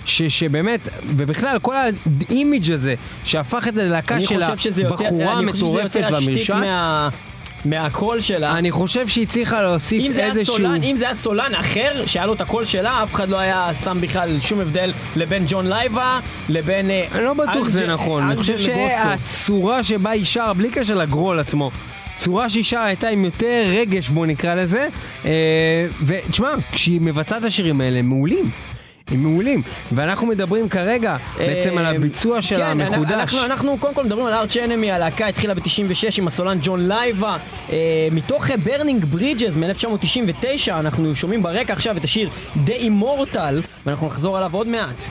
ש, שבאמת, ובכלל כל האימיג' הזה שהפך את הלהקה של הבחורה מטורפת במרשת. מהקול שלה. אני חושב שהיא צריכה להוסיף איזשהו... סולן, אם זה היה סולן אחר שהיה לו את הקול שלה, אף אחד לא היה שם בכלל שום הבדל לבין ג'ון לבה, לבין... אני לא בטוח זה נכון. אני חושב שהצורה שבה היא שר, בלי קשר לגרול עצמו, צורה שישה הייתה עם יותר רגש, בוא נקרא לזה, ותשמע, כשהיא מבצעת את השירים האלה, הם מעולים, הם מעולים, ואנחנו מדברים כרגע בעצם על הביצוע של המחודש. אנחנו קודם כל מדברים על ארץ' אנמי, הלהקה התחילה ב-תשעים ושש עם הסולן ג'ון לייבה, מתוך ברנינג ברידג'ס מ-אלף תשע מאות תשעים ותשע, אנחנו שומעים ברקע עכשיו את השיר The Immortal, ואנחנו נחזור עליו עוד מעט.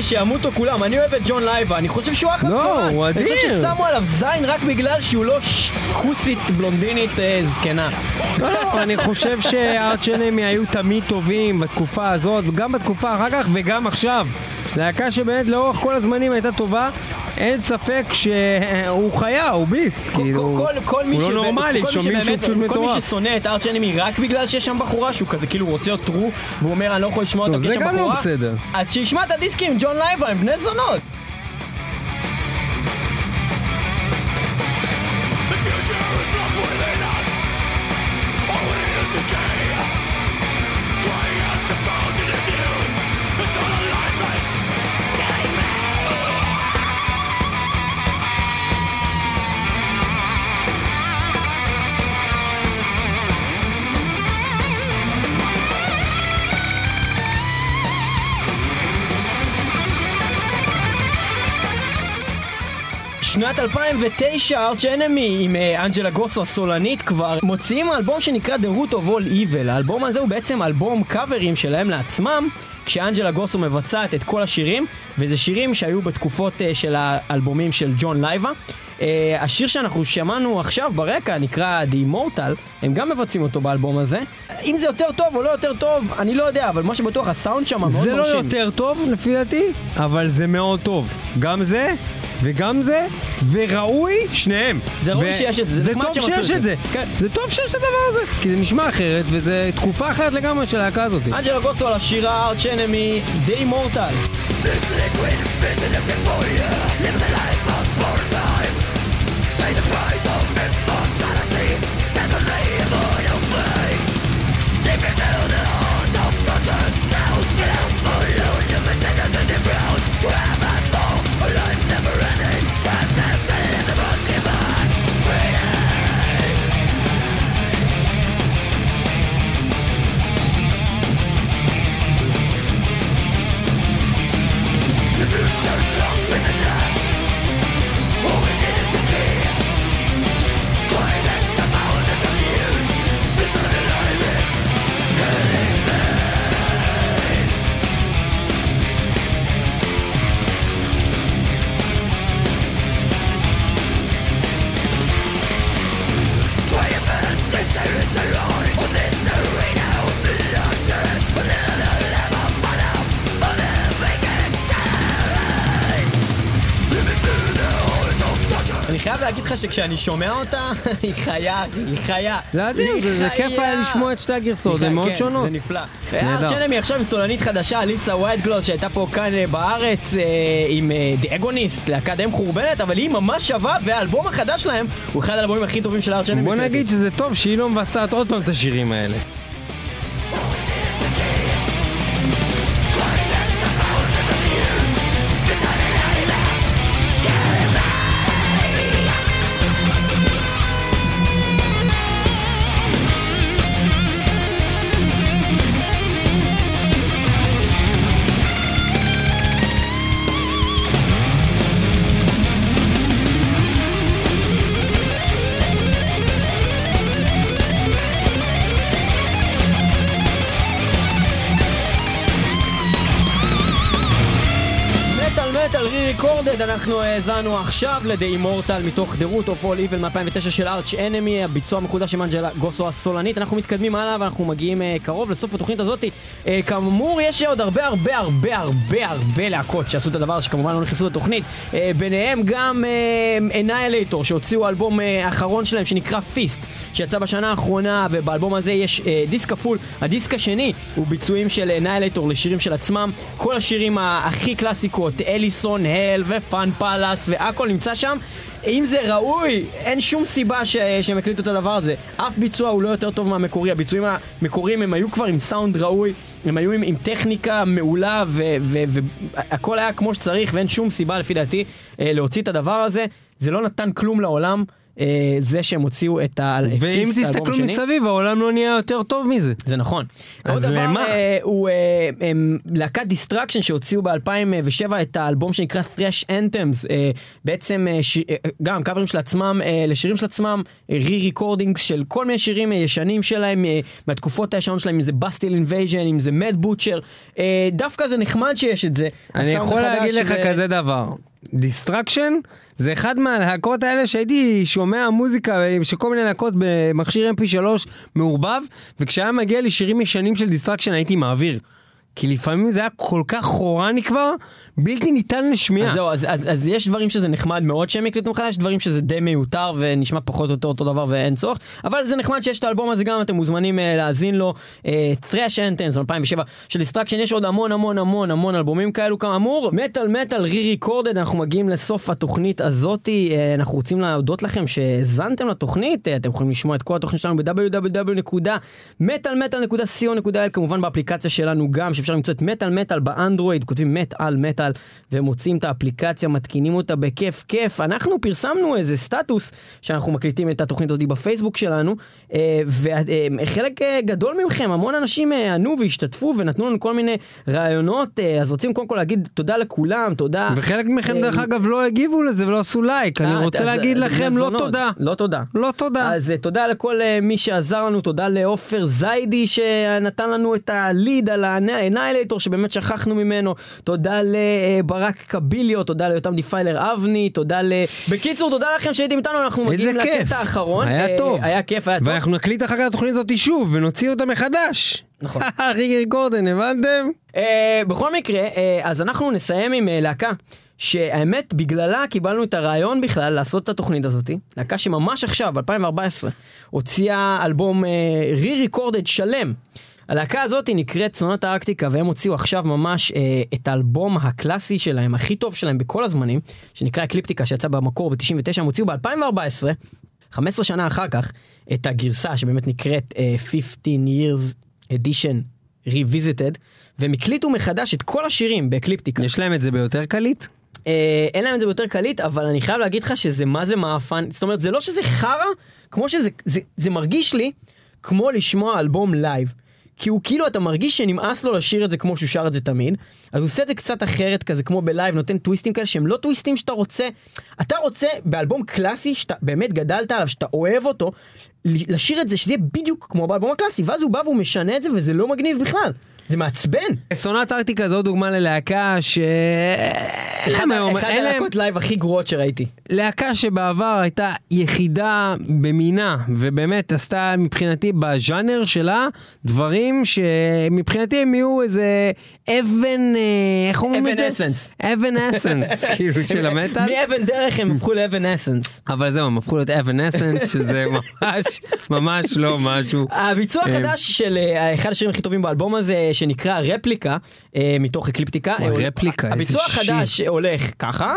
שימותו כולם, אני אוהב את ג'ון לייבה, אני חושב שהוא אחלה סולן, לא, הוא אדיר, אני חושב ששמו עליו זין רק בגלל שהוא לא חוסית בלונדינית זקנה. לא, אני חושב שהארץ' אנמי היו תמיד טובים בתקופה הזאת, גם בתקופה אחר כך וגם עכשיו, להקה שבאמת לאורך כל הזמנים הייתה טובה. אין ספק שהוא חיה, הוא ביסט, כאילו, הוא לא נורמלי, שומעים שהוא פשוט מטורף. כל מי ששונא את ארץ' אנמי רק בגלל שיש שם בחורה, שהוא כזה כאילו רוצה אותו טרו, והוא אומר אני לא יכול לשמוע אותה כי יש שם בחורה, אז שישמע את הדיסקים עם ג'ון לייבה, הם בני זונות. שנת אלפיים ותשע, ארץ' אנמי עם אנג'לה גוסו הסולנית כבר מוציאים אלבום שנקרא The Root of All Evil. האלבום הזה הוא בעצם אלבום קאברים שלהם לעצמם, כשאנג'לה גוסו מבצעת את כל השירים, וזה שירים שהיו בתקופות של האלבומים של ג'ון לייבה. השיר שאנחנו שמענו עכשיו ברקע נקרא The Immortal, הם גם מבצעים אותו באלבום הזה. אם זה יותר טוב או לא יותר טוב, אני לא יודע, אבל מה שבטוח הסאונד שם מאוד מרשים. זה לא יותר טוב לפי דעתי, אבל זה מאוד טוב. גם זה וגם זה, וראוי שניהם. זה ראוי ו- שיש את זה. זה, זה טוב שיש את זה. כן. זה טוב שיש את הדבר הזה. כי זה נשמע אחרת, וזה תקופה אחרת לגמרי של ההקה הזאת. אנג'לה גוסו על השירה ארץ' אנמי, The Immortal. This liquid vision of euphoria, live the life of Borsheim. Pay the price of immortality, there's a name on your face. Leave me to the heart of conscience, sounds filled for you. You've been taken to the ground, forever long, a life never ending. Time's empty, the most divine, free. The future's long within us. All we need is the key. Quiet at the mouth of the view. Returning life is killing me. Triumphant victories are on. On this arena of the London. On another level for now. For every game. אני חייב להגיד לך שכשאני שומע אותה, היא חיה, היא חיה. זה אדיר, זה כיף היה לשמוע את שתי הגרסות, זה מאוד שונות. כן, זה נפלא. ארץ' אנמי עכשיו עם סולנית חדשה, אליסה וייטגלוס, שהייתה פה כאן בארץ עם דאגוניסט, להקה די מחורבנת, אבל היא ממש שווה, והאלבום החדש שלהם הוא אחד האלבומים הכי טובים של ארץ' אנמי. בוא נגיד שזה טוב שהיא לא מבצעת עוד פעם את השירים האלה. Recorded, אנחנו האזנו עכשיו ל-The Immortal מתוך The Root of All Evil מ-אלפיים ותשע של Arch Enemy, הביצוע המחודש של אנג'לה גוסו הסולנית. אנחנו מתקדמים הלאה ואנחנו מגיעים uh, קרוב לסוף התוכנית הזאת. uh, כאמור יש עוד הרבה הרבה הרבה הרבה הרבה להקות שעשו את הדבר שכמובן לא נכנסו לתוכנית, uh, ביניהם גם uh, Annihilator שהוציאו אלבום האחרון uh, שלהם שנקרא Fist שיצא בשנה האחרונה, ובאלבום הזה יש uh, דיסק כפול. הדיסק השני הוא ביצועים של Annihilator לשירים של עצמם, כל השירים הכי קלאסיקות, אליסון, הל ופאן פלאס והכל נמצא שם. אם זה ראוי, אין שום סיבה ש... שמקליטו את הדבר הזה. אף ביצוע הוא לא יותר טוב מהמקורי. הביצועים המקוריים הם היו כבר עם סאונד ראוי, הם היו עם, עם טכניקה מעולה והכל ו... ו... היה כמו שצריך, ואין שום סיבה לפי דעתי להוציא את הדבר הזה. זה לא נתן כלום לעולם, זה שהם הוציאו את האלפיסט. ואם תסתכלו מסביב, העולם לא נהיה יותר טוב מזה. זה נכון. אז למה? הוא להקת דיסטרקשן שהוציאו ב-אלפיים ושבע את האלבום שנקרא Thrash Anthems, בעצם גם קאברים של עצמם לשירים של עצמם, re-recordings של כל מיני שירים ישנים שלהם מהתקופות הישנות שלהם, אם זה Bastille Invasion, אם זה Mad Butcher. דווקא זה נחמד שיש את זה. אני יכול להגיד לך כזה דבר, דיסטרקשן זה אחד מהלהקות האלה שהייתי שומע מוזיקה שכל מיני להקות במכשיר אם פי שלוש מעורבב, וכשהיה מגיע לי שירים ישנים של דיסטרקשן הייתי מעביר, כי לפעמים זה היה כל כך חורני כבר, בלתי ניתן לשמיע. אז זהו, אז, אז, אז יש דברים שזה נחמד מאוד שהם יקליטו מחדש, דברים שזה די מיותר ונשמע פחות או יותר אותו דבר ואין צורך, אבל זה נחמד שיש את האלבום הזה גם, אתם מוזמנים uh, להאזין לו, uh, Thrash Anthems אלפיים ושבע של Destruction. יש עוד המון המון המון המון אלבומים כאלו כאמור. Metal Metal Re-Recorded, אנחנו מגיעים לסוף התוכנית הזאת. uh, אנחנו רוצים להודות לכם שהזנתם לתוכנית, uh, אתם יכולים לשמוע את כל התוכנית שלנו ב-דאבליו דאבליו דאבליו נקודה מטאל מטאל נקודה סי או נקודה איי אל, כמובן באפליקציה שלנו גם שאפשר למצוא את מטל מטל באנדרואיד, כותבים מטל מטל ומוצאים את האפליקציה, מתקינים אותה בכיף כיף. אנחנו פרסמנו איזה סטטוס שאנחנו מקליטים את התוכנית הזאת בפייסבוק שלנו, וחלק גדול ממכם, המון אנשים ענו והשתתפו ונתנו לנו כל מיני רעיונות, אז רצינו קודם כל להגיד תודה לכולם, תודה. וחלק מכם דרך אגב לא הגיבו לזה ולא עשו לייק, אני רוצה להגיד לכם לא תודה. לא תודה. לא תודה. אז תודה לכל מי שעזר לנו, תודה לאופר זיידי שנתן לנו את הליד על Annihilator שבאמת שכחנו ממנו, תודה לברק קביליו, תודה ליותם דיפיילר אבני, תודה ל... בקיצור, תודה לכם שהייתם איתנו, אנחנו מגיעים לקטע האחרון. היה טוב. היה כיף, היה טוב. ואנחנו נקליט אחר כך התוכנית הזאת שוב, ונוציא אותה מחדש. נכון. ריגר גורדן, הבנתם? בכל מקרה, אז אנחנו נסיים עם להקה, שהאמת בגללה קיבלנו את הרעיון בכלל לעשות את התוכנית הזאת, להקה שממש עכשיו, ב-אלפיים וארבע עשרה, הוציאה אלבום re-recorded שלם. הלהקה הזאת נקראת סונטה ארקטיקה, והם הוציאו עכשיו ממש אה, את האלבום הקלאסי שלהם, הכי טוב שלהם בכל הזמנים, שנקרא אקליפטיקה, שיצא במקור ב-תשעים ותשע, הם הוציאו ב-אלפיים וארבע עשרה, חמש עשרה שנה אחר כך, את הגרסה שבאמת נקראת אה, fifteen years edition revisited, והם הקליטו מחדש את כל השירים באקליפטיקה. יש להם את זה ביותר קליט? אה, אין להם את זה ביותר קליט, אבל אני חייב להגיד לך שזה מה זה מאפן, זאת אומרת, זה לא שזה חרה, כמו שזה זה, זה מרגיש לי כמו לשמוע אלבום לייב. כי הוא כאילו אתה מרגיש שנמאס לו לשיר את זה כמו שהוא שר את זה תמיד, אז הוא עושה את זה קצת אחרת כזה כמו בלייב, נותן טוויסטים כאלה שהם לא טוויסטים שאתה רוצה, אתה רוצה באלבום קלאסי שאתה באמת גדלת עליו, שאתה אוהב אותו, לשיר את זה שזה יהיה בדיוק כמו באלבום הקלאסי, ואז הוא בא והוא משנה את זה וזה לא מגניב בכלל. זה מעצבן. סונאט ארקטיקה זו דוגמה ללהקה ש... אחד הלהקות לייב הכי גרועות שראיתי. להקה שבעבר הייתה יחידה במינה, ובאמת עשתה מבחינתי בז'אנר שלה דברים שמבחינתי הם יהיו איזה אבן, איך אומרים את זה? אבן אסנס. אבן אסנס, כאילו של המטל. מאבן דרך הם הפכו לאבן אסנס. אבל זהו, הם הפכו להיות אבן אסנס, שזה ממש, ממש לא משהו. הביצוע החדש של אחד השירים הכי טובים באלבום הזה, שנקרא רפליקה, מתוך אקליפטיקה. רפליקה, איזה שיר. הביצוע החדש הולך ככה.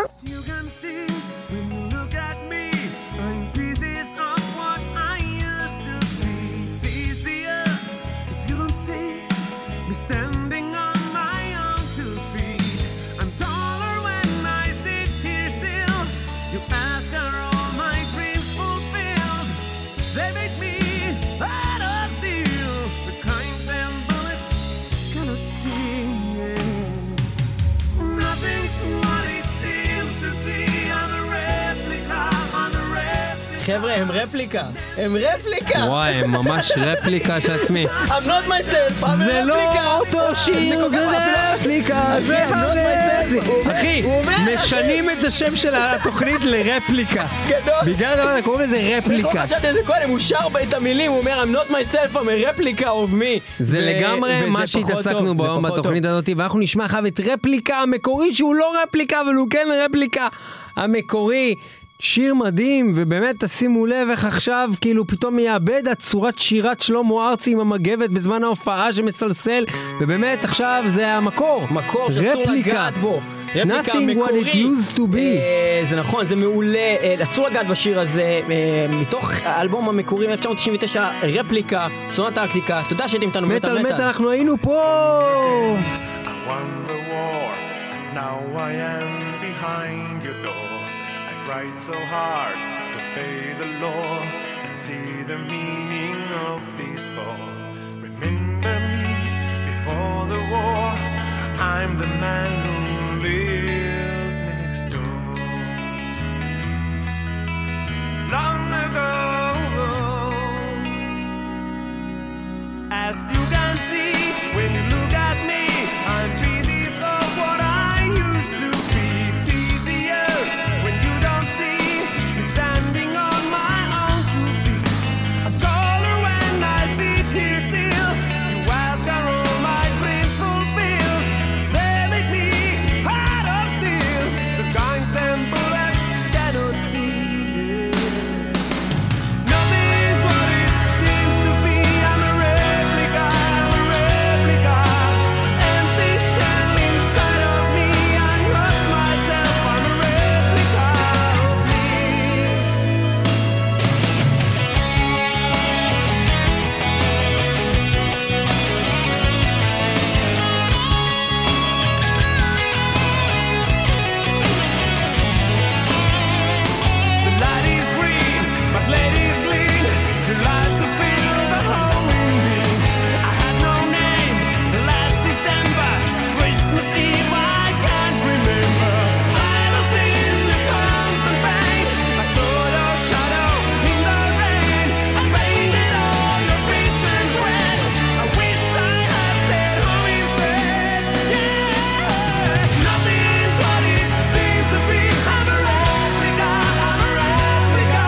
Be חבר'ה, הם רפליקה. הם רפליקה. וואי, הם ממש רפליקה של עצמי. I'm not myself, I'm רפליקה. זה לא אותו שיר, זה רפליקה. זה הרפליקה. אחי, משנים את השם של התוכנית לרפליקה. גדול. בגלל למה, קוראים לזה רפליקה. בכל חשבתי איזה קודם, הוא שר את המילים, הוא אומר, I'm not myself, I'm replica of me. זה לגמרי מה שהתעסקנו בו בתוכנית הזאת, ואנחנו נשמע אחר את רפליקה המקורית, שהוא לא רפליקה, אבל הוא כן רפליקה המקורי. שיר מדהים, ובאמת תשימו לב איך עכשיו כאילו פתאום מייאבד הצורת שירת שלמה ארצי עם המגבת בזמן ההופעה שמסלסל, ובאמת עכשיו זה המקור, מקור שאסור לגעת בו, רפליקה המקורי. זה נכון, זה מעולה, אסור לגעת בשיר הזה, מתוך האלבום המקורי מ-אלף תשע מאות תשעים ותשע, רפליקה, סונטה ארקטיקה. תודה שאתם איתנו. מטל מטל, אנחנו היינו פה. I won the war and now I am behind your door. Tried so hard to obey the law and see the meaning of this all. Remember me before the war. I'm the man who lived next door. Long ago, as you can see when you look at me, I'm pieces of what I used to be. It's easier when you don't see me standing on my own two feet. I'm taller when I sit here still. You ask are all my dreams fulfilled? They make me heart of steel, the kind them bullets cannot see. Nothing's what it seems to be. I'm a replica, I'm a replica. Empty shell inside of me. I'm not myself. I'm a replica of me. The light is green, my slate is clean. Your life to fill the hole in me. I had no name last December, Christmas Eve. I can't remember. I was in a constant pain. I saw your shadow in the rain. I painted all your pictures red. I wish I had stayed home instead. Yeah, nothing's what it seems to be. I'm a replica. I'm a replica.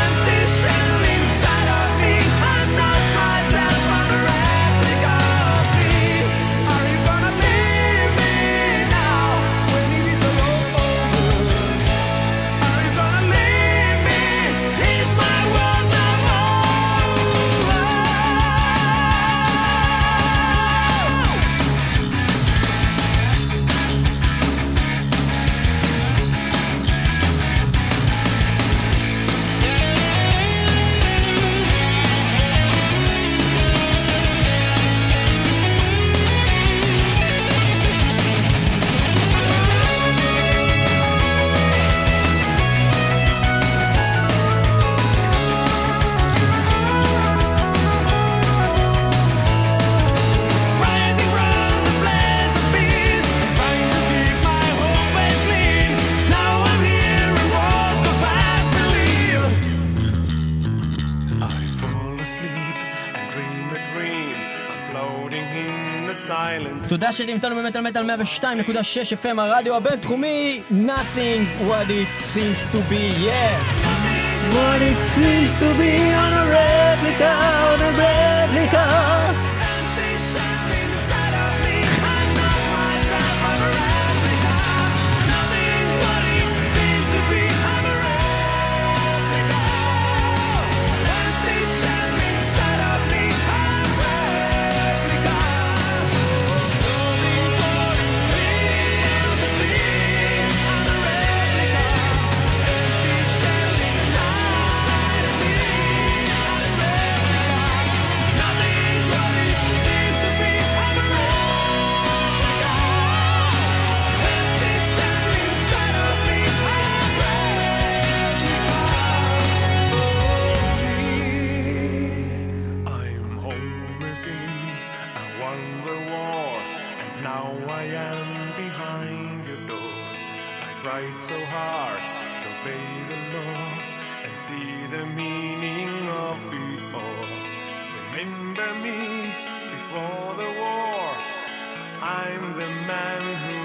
Empty shell inside of me. I'm not myself. I'm a replica of me. Are you gonna leave me now when it is all over? Are you gonna leave me? Is my world now over? Rising round the place of peace, trying to keep my whole face clean. Now I'm here and walk the path to leave. I fall asleep and dream a dream. I'm floating in the silence. תודה שאתם איתנו במטל מטל מאה ושתיים נקודה שש אף אם, הרדיו הבינתחומי. Nothing's what it seems to be, yeah. What it seems to be. On a replica, on a replica. Empty shell inside of me. I'm not myself. I'm a replica. Nothing's what it seems to be. I'm a replica. Empty shell inside of me. I'm a replica. Nothing's what it seems to be. I'm a replica. Empty shell inside of me. I'm a replica. Nothing's what it seems to be. I'm a replica. Empty shell inside of me. I'm a replica of me. I'm home again. I won the war, and now I am behind your door. I tried so hard to obey the law and See the meaning of it all. Remember me before the war. I'm the man who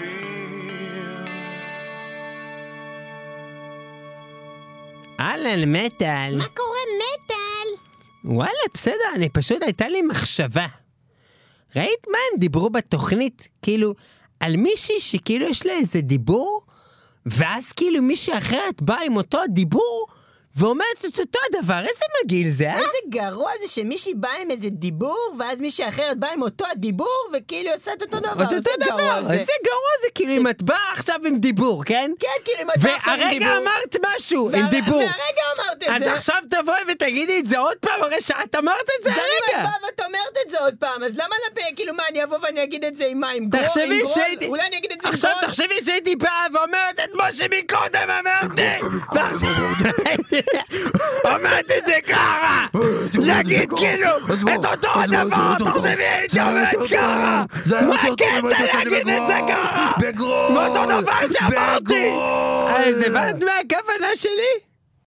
lived. אהלן מטל. מה קורה מטל? וואלה, בסדר, אני פשוט הייתה לי מחשבה. ראית מה הם דיברו בתוכנית? כאילו, על מישהי שכאילו יש לה איזה דיבור, ואז כאילו מישהי אחרת באה עם אותו דיבור, ואומרת את אותו הדבר. איזה מגעיל זה, אה? איזה גרוע זה שמישהי באה עם איזה דיבור, ואז מישהי אחרת באה עם אותו הדיבור, וכאילו עושה את אותו דבר. את אותו דבר. איזה גרוע זה, כאילו אם את באה עכשיו עם דיבור, כן? כן, כאילו אם את באה עכשיו עם דיבור. והרגע אמרת משהו עם דיבור. והרגע אמרת את זה. אז עכשיו תבואי ותגידי את זה עוד פעם, הרי שאת אמרת את זה הרגע. גם אם את באה ואת אומרת את זה עוד פעם, אז למה לפה, כאילו מה, אני אבוא ואני אגיד את זה עם מה, עם גרול? תחשבי אומרת את זה ככה, להגיד כאילו את אותו הדבר, תחשבי את אומרת ככה, מה הקטע להגיד את זה ככה? מה אותו דבר שאמרתי? אז הבנת מהכוונה שלי?